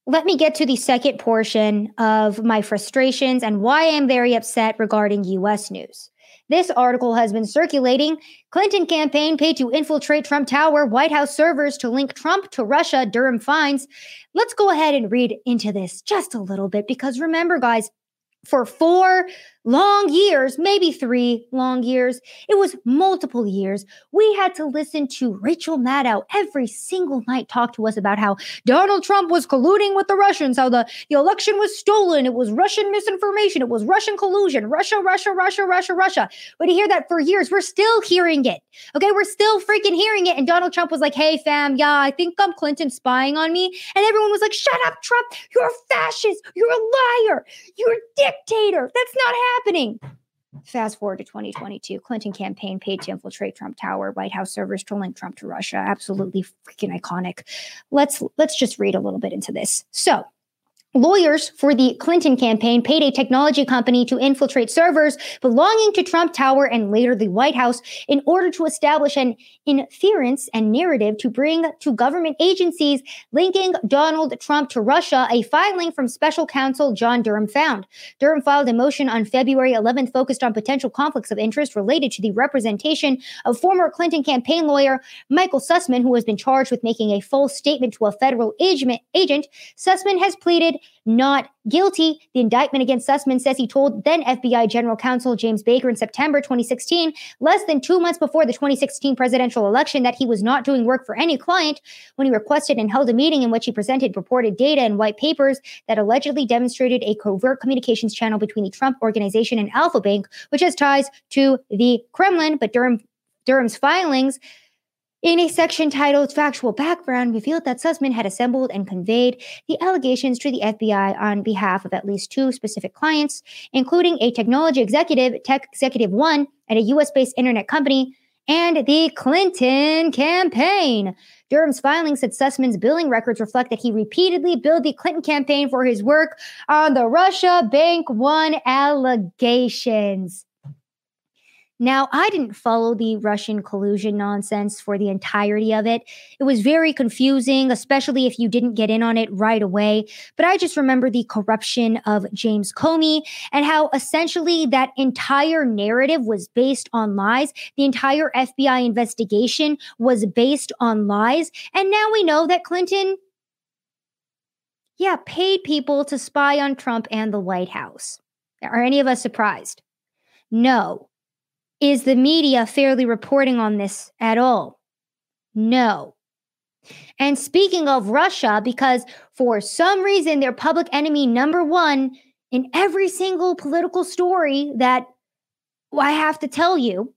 Let me get to the second portion of my frustrations and why I'm very upset regarding U S news. This article has been circulating. Clinton campaign paid to infiltrate Trump Tower, White House servers to link Trump to Russia, Durham fines. Let's go ahead and read into this just a little bit because remember, guys, for four long years, maybe three long years, it was multiple years, we had to listen to Rachel Maddow every single night talk to us about how Donald Trump was colluding with the Russians, how the, the election was stolen, it was Russian misinformation, it was Russian collusion, Russia, Russia, Russia, Russia, Russia. But you hear that for years. We're still hearing it. Okay, we're still freaking hearing it. And Donald Trump was like, hey, fam, yeah, I think I'm Clinton spying on me. And everyone was like, shut up, Trump. You're a fascist. You're a liar. You're a dictator. That's not happening. happening. Fast forward to twenty twenty-two, Clinton campaign paid to infiltrate Trump Tower, White House servers to link Trump to Russia. Absolutely freaking iconic. Let's let's just read a little bit into this. So Lawyers for the Clinton campaign paid a technology company to infiltrate servers belonging to Trump Tower and later the White House in order to establish an inference and narrative to bring to government agencies linking Donald Trump to Russia, a filing from special counsel John Durham found. Durham filed a motion on February eleventh focused on potential conflicts of interest related to the representation of former Clinton campaign lawyer Michael Sussman, who has been charged with making a false statement to a federal agent. Sussman has pleaded not guilty. The indictment against Sussman says he told then F B I General Counsel James Baker in September twenty sixteen, less than two months before the twenty sixteen presidential election, that he was not doing work for any client when he requested and held a meeting in which he presented purported data and white papers that allegedly demonstrated a covert communications channel between the Trump Organization and Alpha Bank, which has ties to the Kremlin. But Durham, Durham's filings in a section titled Factual Background revealed that Sussman had assembled and conveyed the allegations to the F B I on behalf of at least two specific clients, including a technology executive, Tech Executive One, at a U S-based internet company, and the Clinton campaign. Durham's filings said Sussman's billing records reflect that he repeatedly billed the Clinton campaign for his work on the Russia Bank One allegations. Now, I didn't follow the Russian collusion nonsense for the entirety of it. It was very confusing, especially if you didn't get in on it right away. But I just remember the corruption of James Comey and how essentially that entire narrative was based on lies. The entire F B I investigation was based on lies. And now we know that Clinton, yeah, paid people to spy on Trump and the White House. Are any of us surprised? No. Is the media fairly reporting on this at all? No. And speaking of Russia, because for some reason they're public enemy number one in every single political story that I have to tell you,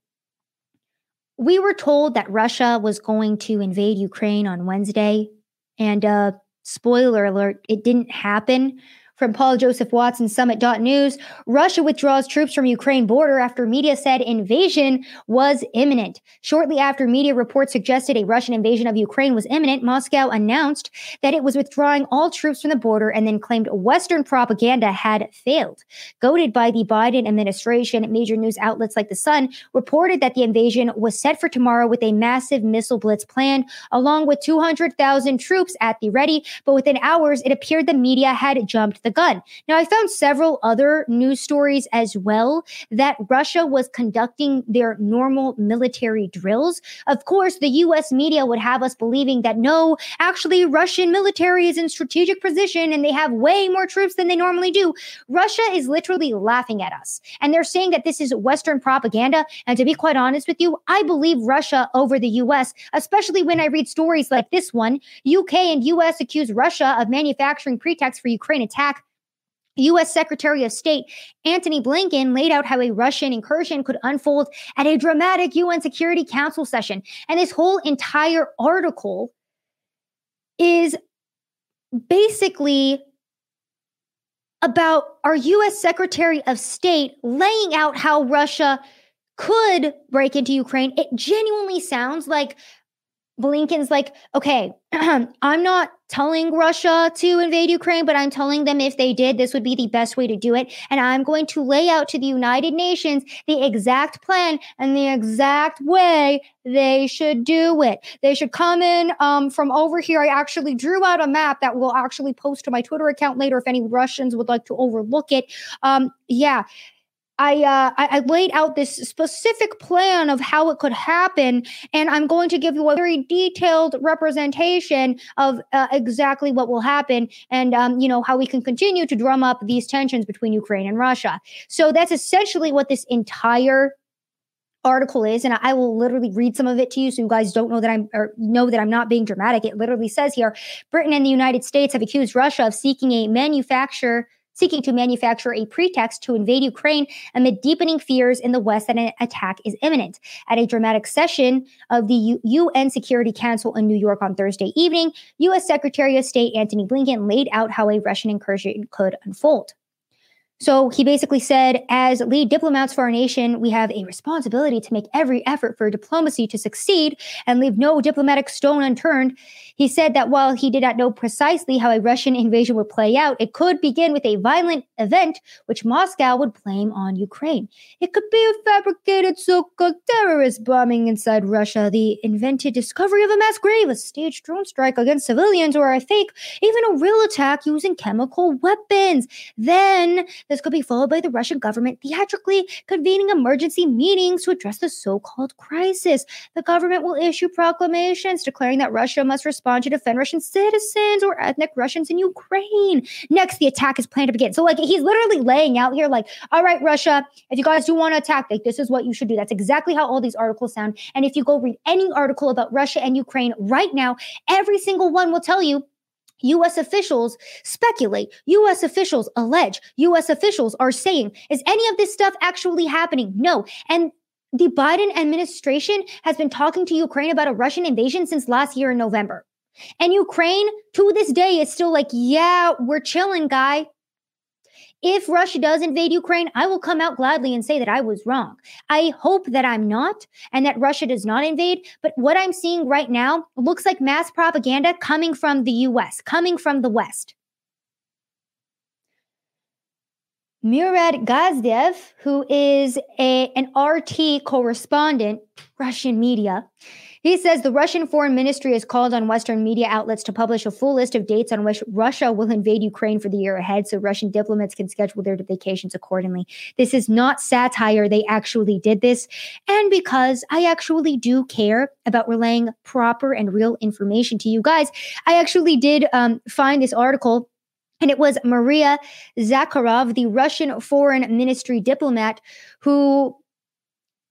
we were told that Russia was going to invade Ukraine on Wednesday. And uh, spoiler alert, it didn't happen. From Paul Joseph Watson, Summit dot news, Russia withdraws troops from Ukraine border after media said invasion was imminent. Shortly after media reports suggested a Russian invasion of Ukraine was imminent, Moscow announced that it was withdrawing all troops from the border and then claimed Western propaganda had failed. Goaded by the Biden administration, major news outlets like The Sun reported that the invasion was set for tomorrow with a massive missile blitz planned, along with two hundred thousand troops at the ready. But within hours, it appeared the media had jumped the gun. Now, I found several other news stories as well that Russia was conducting their normal military drills. Of course, the U S media would have us believing that no, actually, Russian military is in strategic position and they have way more troops than they normally do. Russia is literally laughing at us. And they're saying that this is Western propaganda. And to be quite honest with you, I believe Russia over the U S, especially when I read stories like this one. U K and U S accuse Russia of manufacturing pretexts for Ukraine attack. U S Secretary of State Antony Blinken laid out how a Russian incursion could unfold at a dramatic U N Security Council session. And this whole entire article is basically about our U S Secretary of State laying out how Russia could break into Ukraine. It genuinely sounds like Blinken's like, okay, I'm not telling Russia to invade Ukraine, but I'm telling them if they did, this would be the best way to do it. And I'm going to lay out to the United Nations the exact plan and the exact way they should do it. They should come in um, from over here. I actually drew out a map that we'll actually post to my Twitter account later if any Russians would like to overlook it. Um, yeah. I, uh, I I laid out this specific plan of how it could happen, and I'm going to give you a very detailed representation of uh, exactly what will happen and, um, you know, how we can continue to drum up these tensions between Ukraine and Russia. So that's essentially what this entire article is, and I will literally read some of it to you so you guys don't know that I'm or know that I'm not being dramatic. It literally says here, Britain and the United States have accused Russia of seeking a manufacture seeking to manufacture a pretext to invade Ukraine amid deepening fears in the West that an attack is imminent. At a dramatic session of the U- UN Security Council in New York on Thursday evening, U S Secretary of State Antony Blinken laid out how a Russian incursion could unfold. So he basically said, as lead diplomats for our nation, we have a responsibility to make every effort for diplomacy to succeed and leave no diplomatic stone unturned. He said that while he did not know precisely how a Russian invasion would play out, it could begin with a violent event which Moscow would blame on Ukraine. It could be a fabricated so-called terrorist bombing inside Russia, the invented discovery of a mass grave, a staged drone strike against civilians, or a fake, even a real attack using chemical weapons. Then this could be followed by the Russian government theatrically convening emergency meetings to address the so-called crisis. The government will issue proclamations declaring that Russia must respond to defend Russian citizens or ethnic Russians in Ukraine. Next, the attack is planned to begin. So, like, he's literally laying out here, like, all right, Russia, if you guys do want to attack, like, this is what you should do. That's exactly how all these articles sound. And if you go read any article about Russia and Ukraine right now, every single one will tell you, U S officials speculate, U S officials allege, U S officials are saying, is any of this stuff actually happening? No. And the Biden administration has been talking to Ukraine about a Russian invasion since last year in November. And Ukraine, to this day, is still like, yeah, we're chilling, guy. If Russia does invade Ukraine, I will come out gladly and say that I was wrong. I hope that I'm not and that Russia does not invade. But what I'm seeing right now looks like mass propaganda coming from the U S, coming from the West. Murad Gazdev, who is a, an R T correspondent, Russian media, he says the Russian Foreign Ministry has called on Western media outlets to publish a full list of dates on which Russia will invade Ukraine for the year ahead so Russian diplomats can schedule their vacations accordingly. This is not satire. They actually did this. And because I actually do care about relaying proper and real information to you guys, I actually did um, find this article. And it was Maria Zakharova, the Russian Foreign Ministry diplomat, who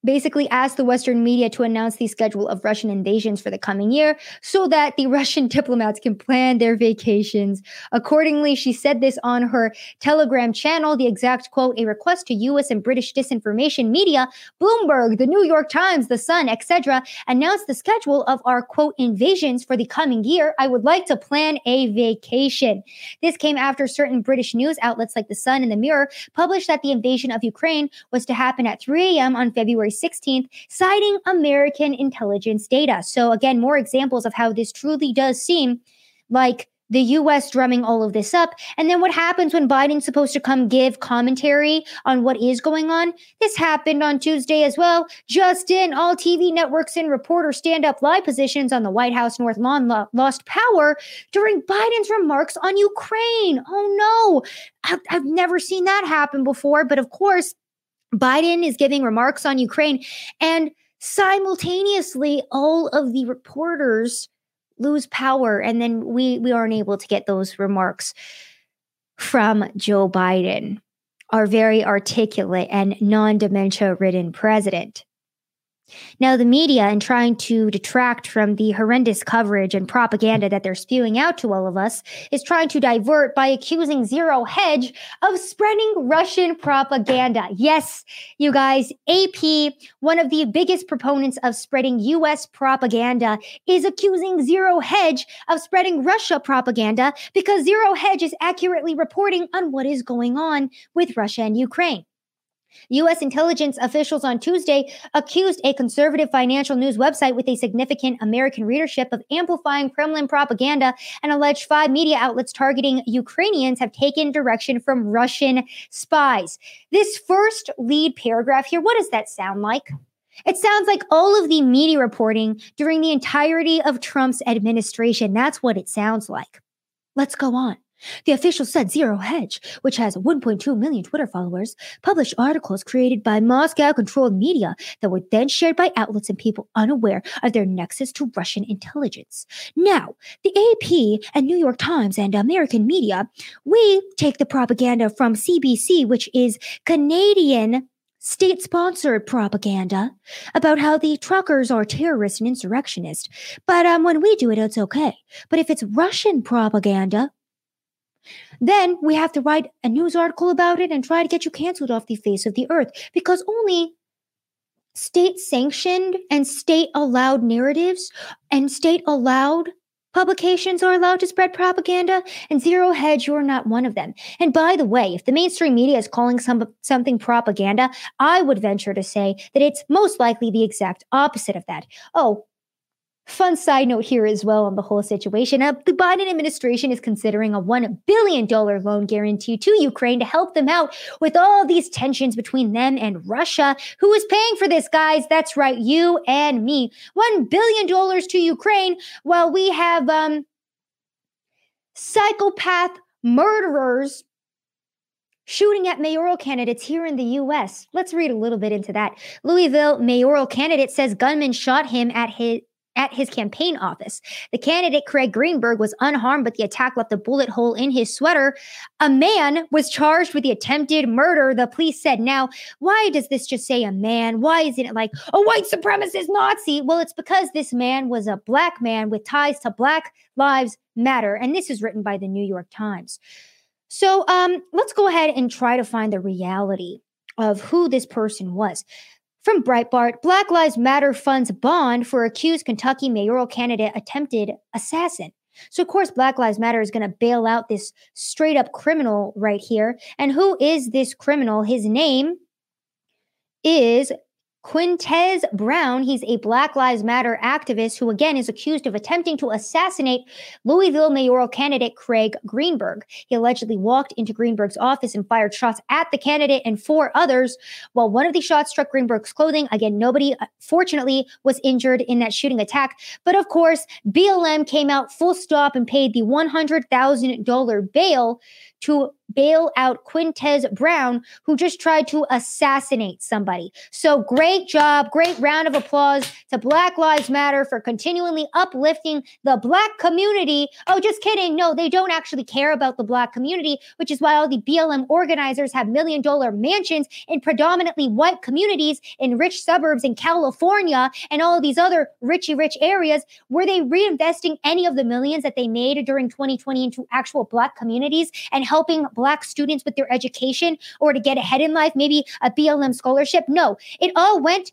basically asked the Western media to announce the schedule of Russian invasions for the coming year so that the Russian diplomats can plan their vacations accordingly. She said this on her Telegram channel, the exact quote, a request to U S and British disinformation media, Bloomberg, the New York Times, The Sun, et cetera, announced the schedule of our, quote, invasions for the coming year. I would like to plan a vacation. This came after certain British news outlets like The Sun and The Mirror published that the invasion of Ukraine was to happen at three a.m. on February sixteenth, citing American intelligence data. So again, more examples of how this truly does seem like the U S drumming all of this up. And then what happens when Biden's supposed to come give commentary on what is going on? This happened on Tuesday as well. Just in, all T V networks and reporter stand-up live positions on the White House North Lawn lo- lost power during Biden's remarks on Ukraine. Oh no, I've, I've never seen that happen before. But of course, Biden is giving remarks on Ukraine, and simultaneously, all of the reporters lose power, and then we, we aren't able to get those remarks from Joe Biden, our very articulate and non-dementia-ridden president. Now, the media, in trying to detract from the horrendous coverage and propaganda that they're spewing out to all of us, is trying to divert by accusing Zero Hedge of spreading Russian propaganda. Yes, you guys, A P, one of the biggest proponents of spreading U S propaganda, is accusing Zero Hedge of spreading Russia propaganda because Zero Hedge is accurately reporting on what is going on with Russia and Ukraine. U S intelligence officials on Tuesday accused a conservative financial news website with a significant American readership of amplifying Kremlin propaganda and alleged five media outlets targeting Ukrainians have taken direction from Russian spies. This first lead paragraph here, what does that sound like? It sounds like all of the media reporting during the entirety of Trump's administration. That's what it sounds like. Let's go on. The official said Zero Hedge, which has one point two million Twitter followers, published articles created by Moscow-controlled media that were then shared by outlets and people unaware of their nexus to Russian intelligence. Now, the A P and New York Times and American media, we take the propaganda from C B C, which is Canadian state-sponsored propaganda about how the truckers are terrorists and insurrectionists. But um, when we do it, it's okay. But if it's Russian propaganda, then we have to write a news article about it and try to get you canceled off the face of the earth, because only state-sanctioned and state-allowed narratives and state-allowed Publications are allowed to spread propaganda, and Zero Hedge, you're not one of them. And by the way, if the mainstream media is calling some, something propaganda, I would venture to say that it's most likely the exact opposite of that. Oh, fun side note here as well on the whole situation. Uh, the Biden administration is considering a one billion dollars loan guarantee to Ukraine to help them out with all these tensions between them and Russia. Who is paying for this, guys? That's right, you and me. one billion dollars to Ukraine while we have um, psychopath murderers shooting at mayoral candidates here in the U S. Let's read a little bit into that. Louisville mayoral candidate says gunman shot him at his at his campaign office. The candidate, Craig Greenberg, was unharmed, but the attack left a bullet hole in his sweater. A man was charged with the attempted murder, the police said. Now, why does this just say a man? Why isn't it like a white supremacist Nazi? Well, it's because this man was a black man with ties to Black Lives Matter. And this is written by the New York Times. So um, let's go ahead and try to find the reality of who this person was. From Breitbart, Black Lives Matter funds bond for accused Kentucky mayoral candidate attempted assassin. So, of course, Black Lives Matter is going to bail out this straight up criminal right here. And who is this criminal? His name is Quintez Brown. He's a Black Lives Matter activist who, again, is accused of attempting to assassinate Louisville mayoral candidate Craig Greenberg. He allegedly walked into Greenberg's office and fired shots at the candidate and four others. While one of the shots struck Greenberg's clothing, again, nobody, fortunately, was injured in that shooting attack. But, of course, B L M came out full stop and paid the one hundred thousand dollars bail to bail out Quintez Brown, who just tried to assassinate somebody. So great job. Great round of applause to Black Lives Matter for continually uplifting the black community. Oh, just kidding. No, they don't actually care about the black community, which is why all the B L M organizers have million dollar mansions in predominantly white communities in rich suburbs in California and all of these other richy rich areas. Were they reinvesting any of the millions that they made during twenty twenty into actual black communities and helping black students with their education or to get ahead in life, maybe a B L M scholarship? No, it all went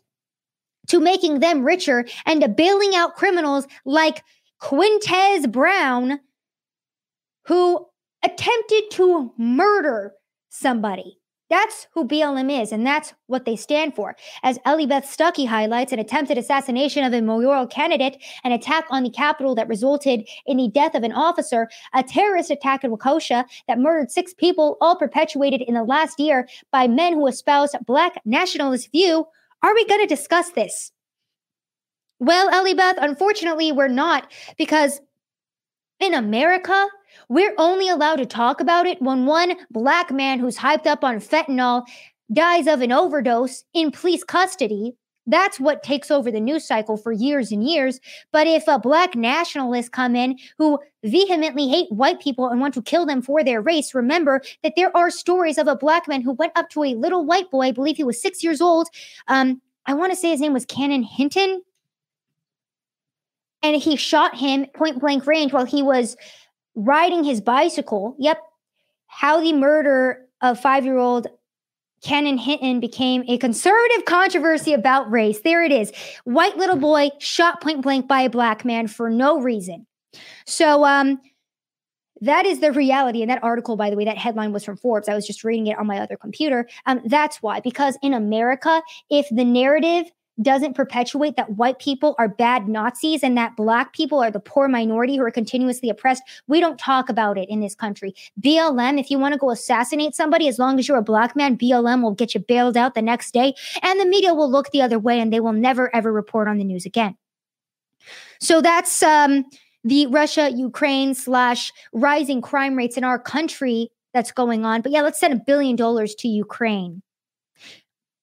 to making them richer and to bailing out criminals like Quintez Brown, who attempted to murder somebody. That's who B L M is, and that's what they stand for. As Elibeth Stuckey highlights, an attempted assassination of a mayoral candidate, an attack on the Capitol that resulted in the death of an officer, a terrorist attack in Waukesha that murdered six people, all perpetuated in the last year by men who espouse black nationalist view. Are we going to discuss this? Well, Elibeth, unfortunately, we're not, because in America, we're only allowed to talk about it when one black man who's hyped up on fentanyl dies of an overdose in police custody. That's what takes over the news cycle for years and years. But if a black nationalist come in who vehemently hate white people and want to kill them for their race, remember that there are stories of a black man who went up to a little white boy, I believe he was six years old. Um, I want to say his name was Kenan Hinton. And he shot him point blank range while he was riding his bicycle. Yep. How the murder of five-year-old Kenan Hinton became a conservative controversy about race. There it is. White little boy shot point blank by a black man for no reason. So um, that is the reality. And that article, by the way, that headline was from Forbes. I was just reading it on my other computer. Um, that's why, because in America, if the narrative doesn't perpetuate that white people are bad Nazis and that black people are the poor minority who are continuously oppressed, we don't talk about it in this country. B L M, if you want to go assassinate somebody, as long as you're a black man, B L M will get you bailed out the next day and the media will look the other way and they will never, ever report on the news again. So that's um, the Russia, Ukraine slash rising crime rates in our country that's going on. But yeah, let's send a billion dollars to Ukraine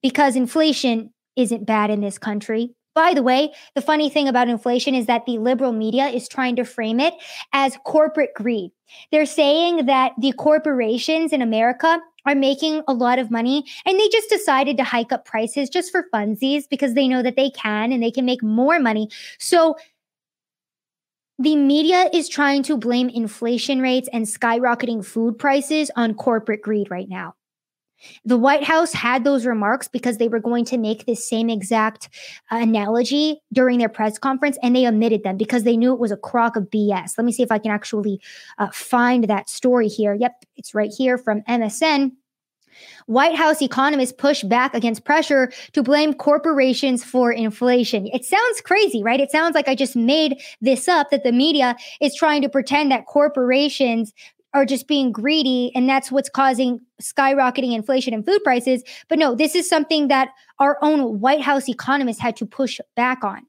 because inflation isn't bad in this country. By the way, the funny thing about inflation is that the liberal media is trying to frame it as corporate greed. They're saying that the corporations in America are making a lot of money and they just decided to hike up prices just for funsies because they know that they can and they can make more money. So the media is trying to blame inflation rates and skyrocketing food prices on corporate greed right now. The White House had those remarks because they were going to make this same exact uh, analogy during their press conference, and they omitted them because they knew it was a crock of B S. Let me see if I can actually uh, find that story here. Yep, it's right here from M S N. White House economists push back against pressure to blame corporations for inflation. It sounds crazy, right? It sounds like I just made this up, that the media is trying to pretend that corporations are just being greedy and that's what's causing skyrocketing inflation and food prices. But no, this is something that our own White House economists had to push back on.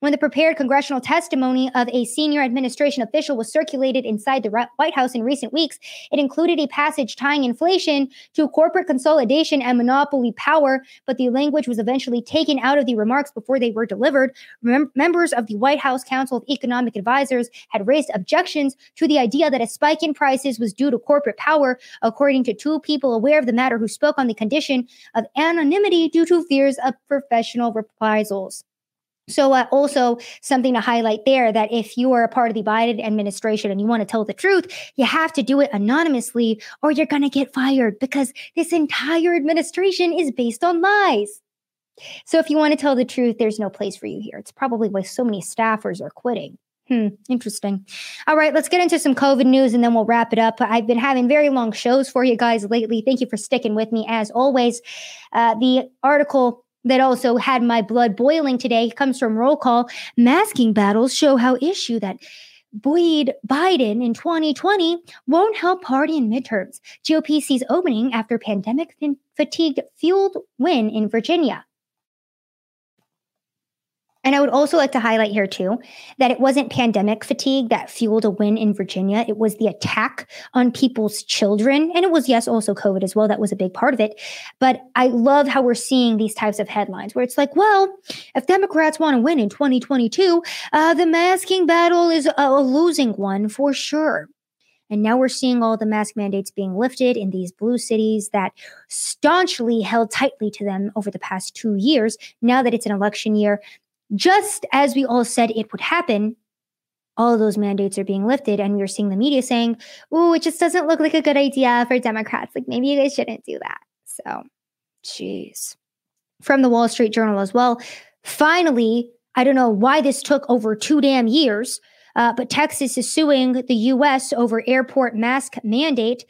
When the prepared congressional testimony of a senior administration official was circulated inside the White House in recent weeks, it included a passage tying inflation to corporate consolidation and monopoly power, but the language was eventually taken out of the remarks before they were delivered. Mem- members of the White House Council of Economic Advisors had raised objections to the idea that a spike in prices was due to corporate power, according to two people aware of the matter who spoke on the condition of anonymity due to fears of professional reprisals. So uh, also something to highlight there, that if you are a part of the Biden administration and you want to tell the truth, you have to do it anonymously or you're going to get fired, because this entire administration is based on lies. So if you want to tell the truth, there's no place for you here. It's probably why so many staffers are quitting. Hmm, interesting. All right, let's get into some COVID news and then we'll wrap it up. I've been having very long shows for you guys lately. Thank you for sticking with me as always. Uh, the article that also had my blood boiling today comes from Roll Call. Masking battles show how issue that buoyed Biden in twenty twenty won't help party in midterms. G O P sees opening after pandemic fatigue fueled win in Virginia. And I would also like to highlight here, too, that it wasn't pandemic fatigue that fueled a win in Virginia. It was the attack on people's children. And it was, yes, also COVID as well. That was a big part of it. But I love how we're seeing these types of headlines where it's like, well, if Democrats want to win in twenty twenty-two, uh, the masking battle is a, a losing one for sure. And now we're seeing all the mask mandates being lifted in these blue cities that staunchly held tightly to them over the past two years. Now that it's an election year, just as we all said it would happen, all of those mandates are being lifted, and we're seeing the media saying, "Ooh, it just doesn't look like a good idea for Democrats. Like, maybe you guys shouldn't do that." So, jeez. From the Wall Street Journal as well. Finally, I don't know why this took over two damn years, uh, but Texas is suing the U S over airport mask mandate.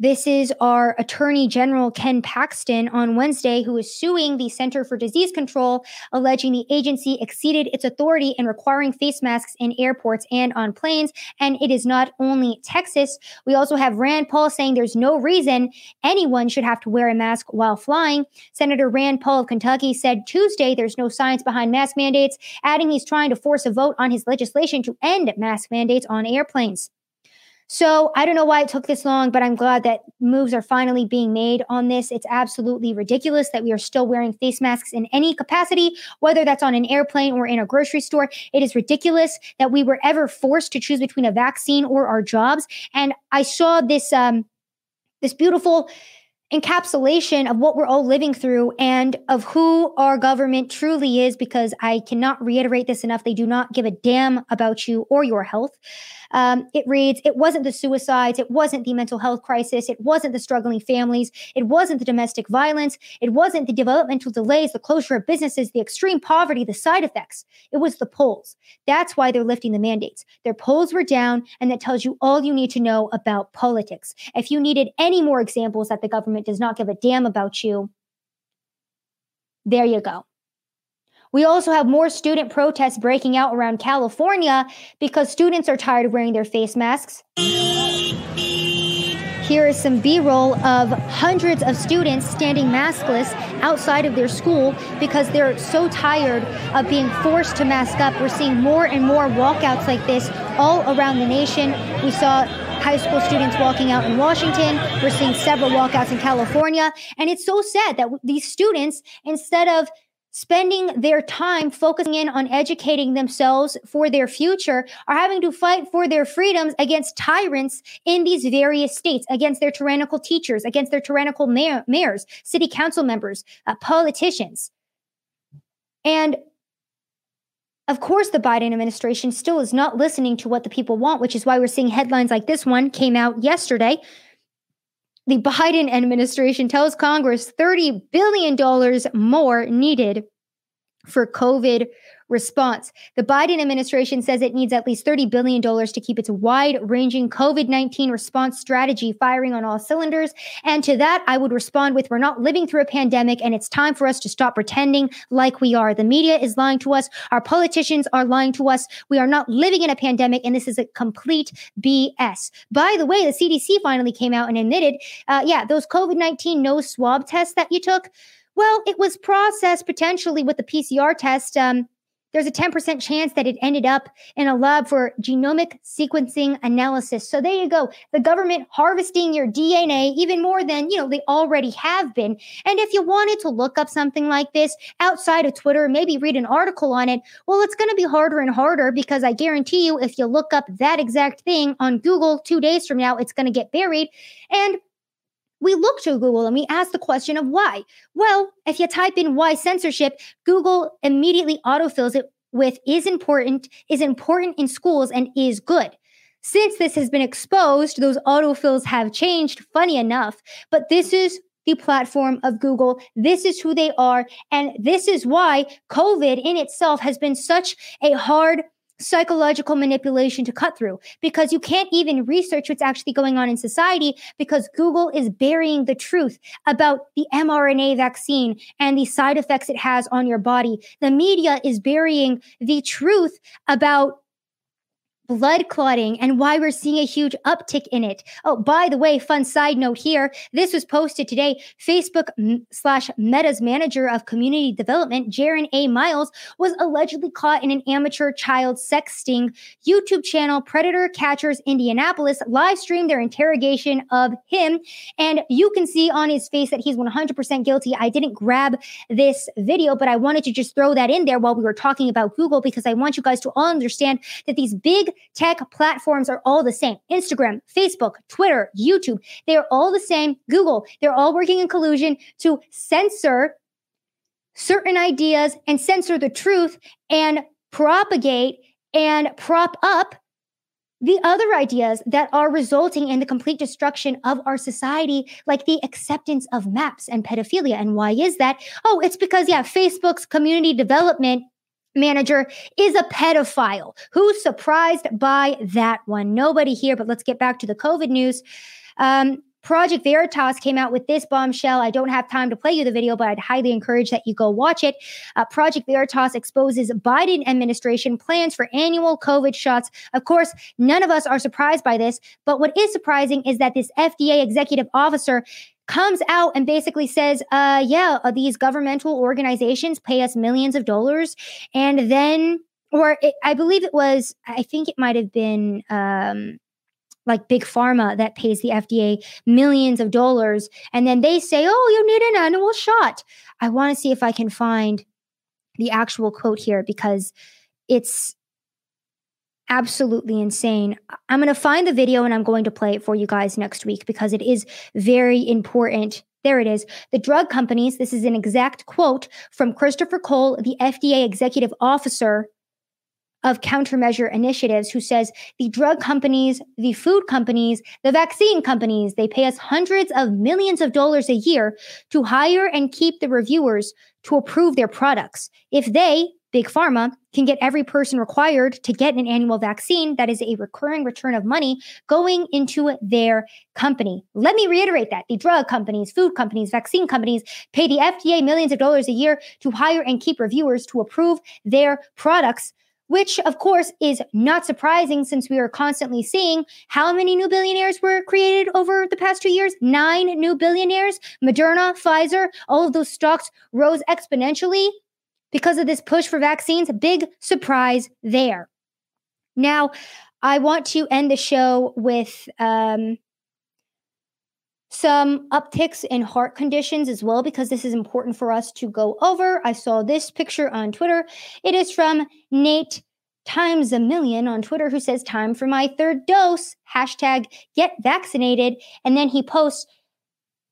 This is our Attorney General Ken Paxton on Wednesday, who is suing the Center for Disease Control, alleging the agency exceeded its authority in requiring face masks in airports and on planes. And it is not only Texas. We also have Rand Paul saying there's no reason anyone should have to wear a mask while flying. Senator Rand Paul of Kentucky said Tuesday there's no science behind mask mandates, adding he's trying to force a vote on his legislation to end mask mandates on airplanes. So I don't know why it took this long, but I'm glad that moves are finally being made on this. It's absolutely ridiculous that we are still wearing face masks in any capacity, whether that's on an airplane or in a grocery store. It is ridiculous that we were ever forced to choose between a vaccine or our jobs. And I saw this, um, this beautiful encapsulation of what we're all living through and of who our government truly is, because I cannot reiterate this enough. They do not give a damn about you or your health. Um, it reads, it wasn't the suicides, it wasn't the mental health crisis, it wasn't the struggling families, it wasn't the domestic violence, it wasn't the developmental delays, the closure of businesses, the extreme poverty, the side effects. It was the polls. That's why they're lifting the mandates. Their polls were down, and that tells you all you need to know about politics. If you needed any more examples that the government does not give a damn about you, there you go. We also have more student protests breaking out around California because students are tired of wearing their face masks. Here is some B-roll of hundreds of students standing maskless outside of their school because they're so tired of being forced to mask up. We're seeing more and more walkouts like this all around the nation. We saw high school students walking out in Washington. We're seeing several walkouts in California. And it's so sad that these students, instead of spending their time focusing in on educating themselves for their future, are having to fight for their freedoms against tyrants in these various states, against their tyrannical teachers, against their tyrannical mayor, mayors, city council members, uh, politicians. And of course, the Biden administration still is not listening to what the people want, which is why we're seeing headlines like this one came out yesterday. The Biden administration tells Congress thirty billion dollars more needed for COVID response. The Biden administration says it needs at least thirty billion dollars to keep its wide-ranging COVID nineteen response strategy firing on all cylinders. And to that, I would respond with, we're not living through a pandemic, and it's time for us to stop pretending like we are. The media is lying to us. Our politicians are lying to us. We are not living in a pandemic, and this is a complete B S. By the way, the C D C finally came out and admitted, uh, yeah, those COVID nineteen no swab tests that you took, well, it was processed potentially with the P C R test. Um, there's a ten percent chance that it ended up in a lab for genomic sequencing analysis. So there you go. The government harvesting your D N A even more than, you know, they already have been. And if you wanted to look up something like this outside of Twitter, maybe read an article on it, well, it's going to be harder and harder, because I guarantee you, if you look up that exact thing on Google two days from now, it's going to get buried. And we look to Google and we ask the question of why. Well, if you type in why censorship, Google immediately autofills it with is important, is important in schools, and is good. Since this has been exposed, those autofills have changed, funny enough, but this is the platform of Google. This is who they are. And this is why COVID in itself has been such a hard psychological manipulation to cut through, because you can't even research what's actually going on in society, because Google is burying the truth about the mRNA vaccine and the side effects it has on your body. The media is burying the truth about blood clotting and why we're seeing a huge uptick in it. Oh, by the way, fun side note here. This was posted today. Facebook slash Meta's manager of community development, Jaron A. Miles, was allegedly caught in an amateur child sex sting. YouTube channel Predator Catchers Indianapolis live streamed their interrogation of him. And you can see on his face that he's one hundred percent guilty. I didn't grab this video, but I wanted to just throw that in there while we were talking about Google, because I want you guys to all understand that these big tech platforms are all the same. Instagram, Facebook, Twitter, YouTube, they are all the same. Google, they're all working in collusion to censor certain ideas and censor the truth and propagate and prop up the other ideas that are resulting in the complete destruction of our society, like the acceptance of M A Ps and pedophilia. And why is that? Oh, it's because, yeah, Facebook's community development manager is a pedophile. Who's surprised by that one? Nobody here, but let's get back to the COVID news. Um, Project Veritas came out with this bombshell. I don't have time to play you the video, but I'd highly encourage that you go watch it. Uh, Project Veritas exposes Biden administration plans for annual COVID shots. Of course, none of us are surprised by this, but what is surprising is that this F D A executive officer comes out and basically says, uh, yeah, these governmental organizations pay us millions of dollars. And then, or it, I believe it was, I think it might have been um, like Big Pharma that pays the F D A millions of dollars. And then they say, oh, you need an annual shot. I want to see if I can find the actual quote here, because it's absolutely insane. I'm going to find the video and I'm going to play it for you guys next week, because it is very important. There it is. The drug companies, this is an exact quote from Christopher Cole, the F D A executive officer of countermeasure initiatives, who says the drug companies, the food companies, the vaccine companies, they pay us hundreds of millions of dollars a year to hire and keep the reviewers to approve their products. If they, Big Pharma, can get every person required to get an annual vaccine, that is a recurring return of money going into their company. Let me reiterate that. The drug companies, food companies, vaccine companies pay the F D A millions of dollars a year to hire and keep reviewers to approve their products, which, of course, is not surprising, since we are constantly seeing how many new billionaires were created over the past two years. Nine new billionaires. Moderna, Pfizer, all of those stocks rose exponentially because of this push for vaccines. Big surprise there. Now, I want to end the show with um, some upticks in heart conditions as well, because this is important for us to go over. I saw this picture on Twitter. It is from Nate Times a Million on Twitter, who says, time for my third dose, hashtag get vaccinated. And then he posts,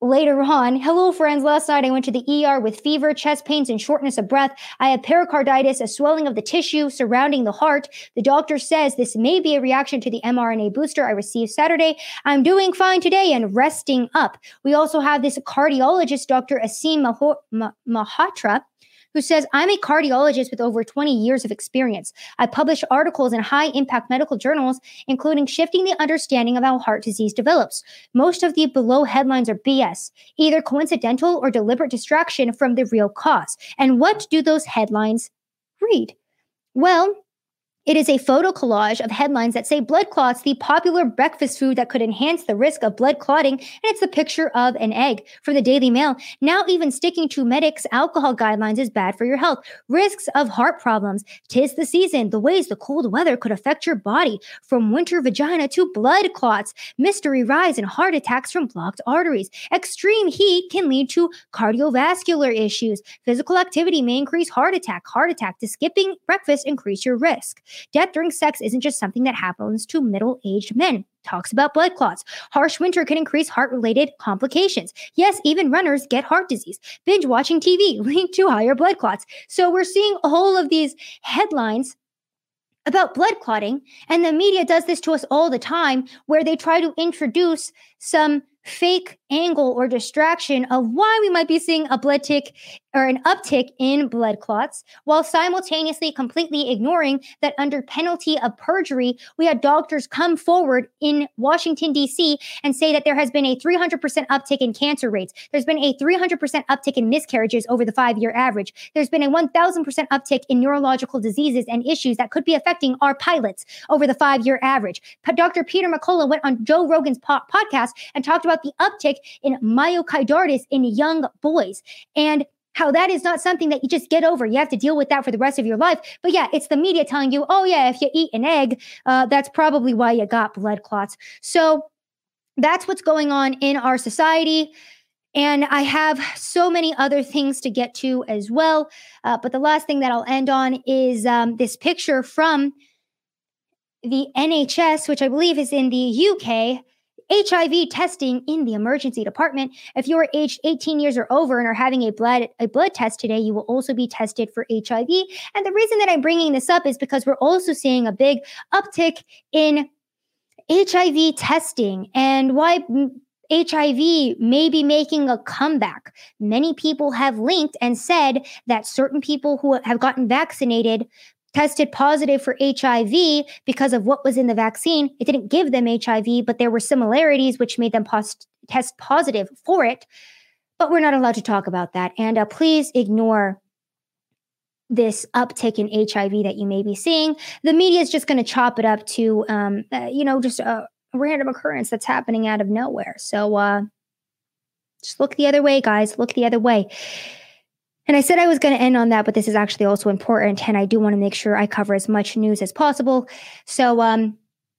Later on, hello friends, last night I went to the E R with fever, chest pains, and shortness of breath. I had pericarditis, a swelling of the tissue surrounding the heart. The doctor says this may be a reaction to the M R N A booster I received Saturday. I'm doing fine today and resting up. We also have this cardiologist, Doctor Asim Maho- Ma- Mahatra, who says, I'm a cardiologist with over twenty years of experience. I publish articles in high-impact medical journals, including Shifting the Understanding of How Heart Disease Develops. Most of the below headlines are B S, either coincidental or deliberate distraction from the real cause. And what do those headlines read? Well, it is a photo collage of headlines that say blood clots, the popular breakfast food that could enhance the risk of blood clotting, and it's the picture of an egg from the Daily Mail. Now even sticking to medics' alcohol guidelines is bad for your health. Risks of heart problems. Tis the season. The ways the cold weather could affect your body. From winter vagina to blood clots. Mystery rise in heart attacks from blocked arteries. Extreme heat can lead to cardiovascular issues. Physical activity may increase heart attack. Heart attack. Does skipping breakfast increase your risk? Death during sex isn't just something that happens to middle-aged men. Talks about blood clots. Harsh winter can increase heart-related complications. Yes, even runners get heart disease. Binge-watching T V linked to higher blood clots. So we're seeing all of these headlines about blood clotting, and the media does this to us all the time, where they try to introduce some fake angle or distraction of why we might be seeing a blood tick or an uptick in blood clots, while simultaneously completely ignoring that under penalty of perjury, we had doctors come forward in Washington, D C and say that there has been a three hundred percent uptick in cancer rates. There's been a three hundred percent uptick in miscarriages over the five-year average. There's been a one thousand percent uptick in neurological diseases and issues that could be affecting our pilots over the five-year average. Doctor Peter McCullough went on Joe Rogan's po- podcast and talked about the uptick in myocarditis in young boys and how that is not something that you just get over. You have to deal with that for the rest of your life. But yeah, it's the media telling you, oh yeah, if you eat an egg, uh, that's probably why you got blood clots. So that's what's going on in our society. And I have so many other things to get to as well. Uh, but the last thing that I'll end on is um, this picture from the N H S, which I believe is in the U K, H I V testing in the emergency department. If you are aged eighteen years or over and are having a blood a blood test today, you will also be tested for H I V. And the reason that I'm bringing this up is because we're also seeing a big uptick in H I V testing and why H I V may be making a comeback. Many people have linked and said that certain people who have gotten vaccinated tested positive for H I V because of what was in the vaccine. It didn't give them H I V, but there were similarities which made them pos- test positive for it. But we're not allowed to talk about that. And uh, please ignore this uptick in H I V that you may be seeing. The media is just going to chop it up to, um, uh, you know, just a random occurrence that's happening out of nowhere. So uh, just look the other way, guys. Look the other way. And I said I was going to end on that, but this is actually also important, and I do want to make sure I cover as much news as possible. So um,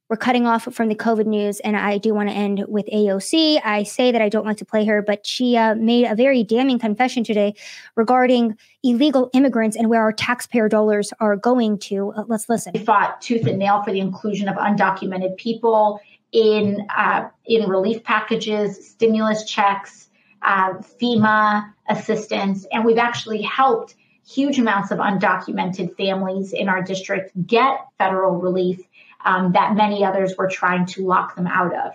we're cutting off from the COVID news, and I do want to end with A O C. I say that I don't like to play her, but she uh, made a very damning confession today regarding illegal immigrants and where our taxpayer dollars are going to. Uh, let's listen. We fought tooth and nail for the inclusion of undocumented people in uh, in relief packages, stimulus checks, Uh, FEMA assistance, and we've actually helped huge amounts of undocumented families in our district get federal relief um, that many others were trying to lock them out of.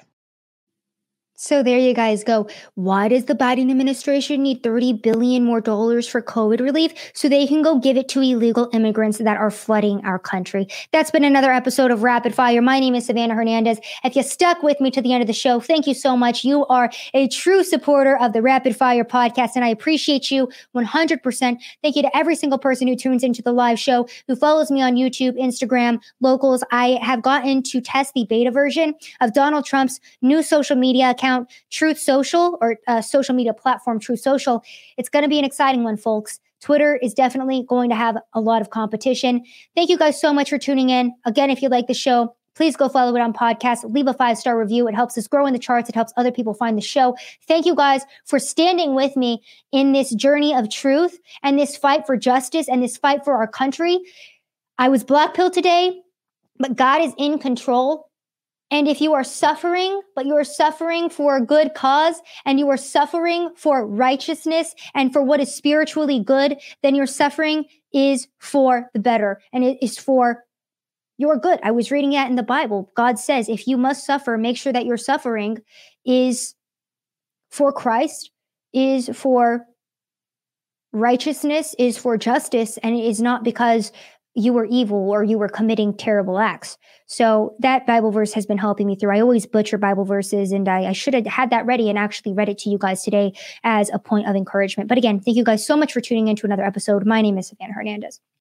So there you guys go. Why does the Biden administration need thirty billion dollars more dollars for COVID relief so they can go give it to illegal immigrants that are flooding our country? That's been another episode of Rapid Fire. My name is Savannah Hernandez. If you stuck with me to the end of the show, thank you so much. You are a true supporter of the Rapid Fire podcast, and I appreciate you one hundred percent. Thank you to every single person who tunes into the live show, who follows me on YouTube, Instagram, Locals. I have gotten to test the beta version of Donald Trump's new social media account, Truth Social, or uh, social media platform Truth Social. It's going to be an exciting one, folks. Twitter is definitely going to have a lot of competition. Thank you guys so much for tuning in. Again, if you like the show, please go follow it on Podcast. Leave a five-star review. It helps us grow in the charts. It helps other people find the show. Thank you guys for standing with me in this journey of truth and this fight for justice and this fight for our country. I was blackpilled today, but God is in control. And if you are suffering, but you are suffering for a good cause and you are suffering for righteousness and for what is spiritually good, then your suffering is for the better and it is for your good. I was reading that in the Bible. God says, if you must suffer, make sure that your suffering is for Christ, is for righteousness, is for justice, and it is not because you were evil or you were committing terrible acts. So that Bible verse has been helping me through. I always butcher Bible verses, and I, I should have had that ready and actually read it to you guys today as a point of encouragement. But again, thank you guys so much for tuning in to another episode. My name is Savannah Hernandez.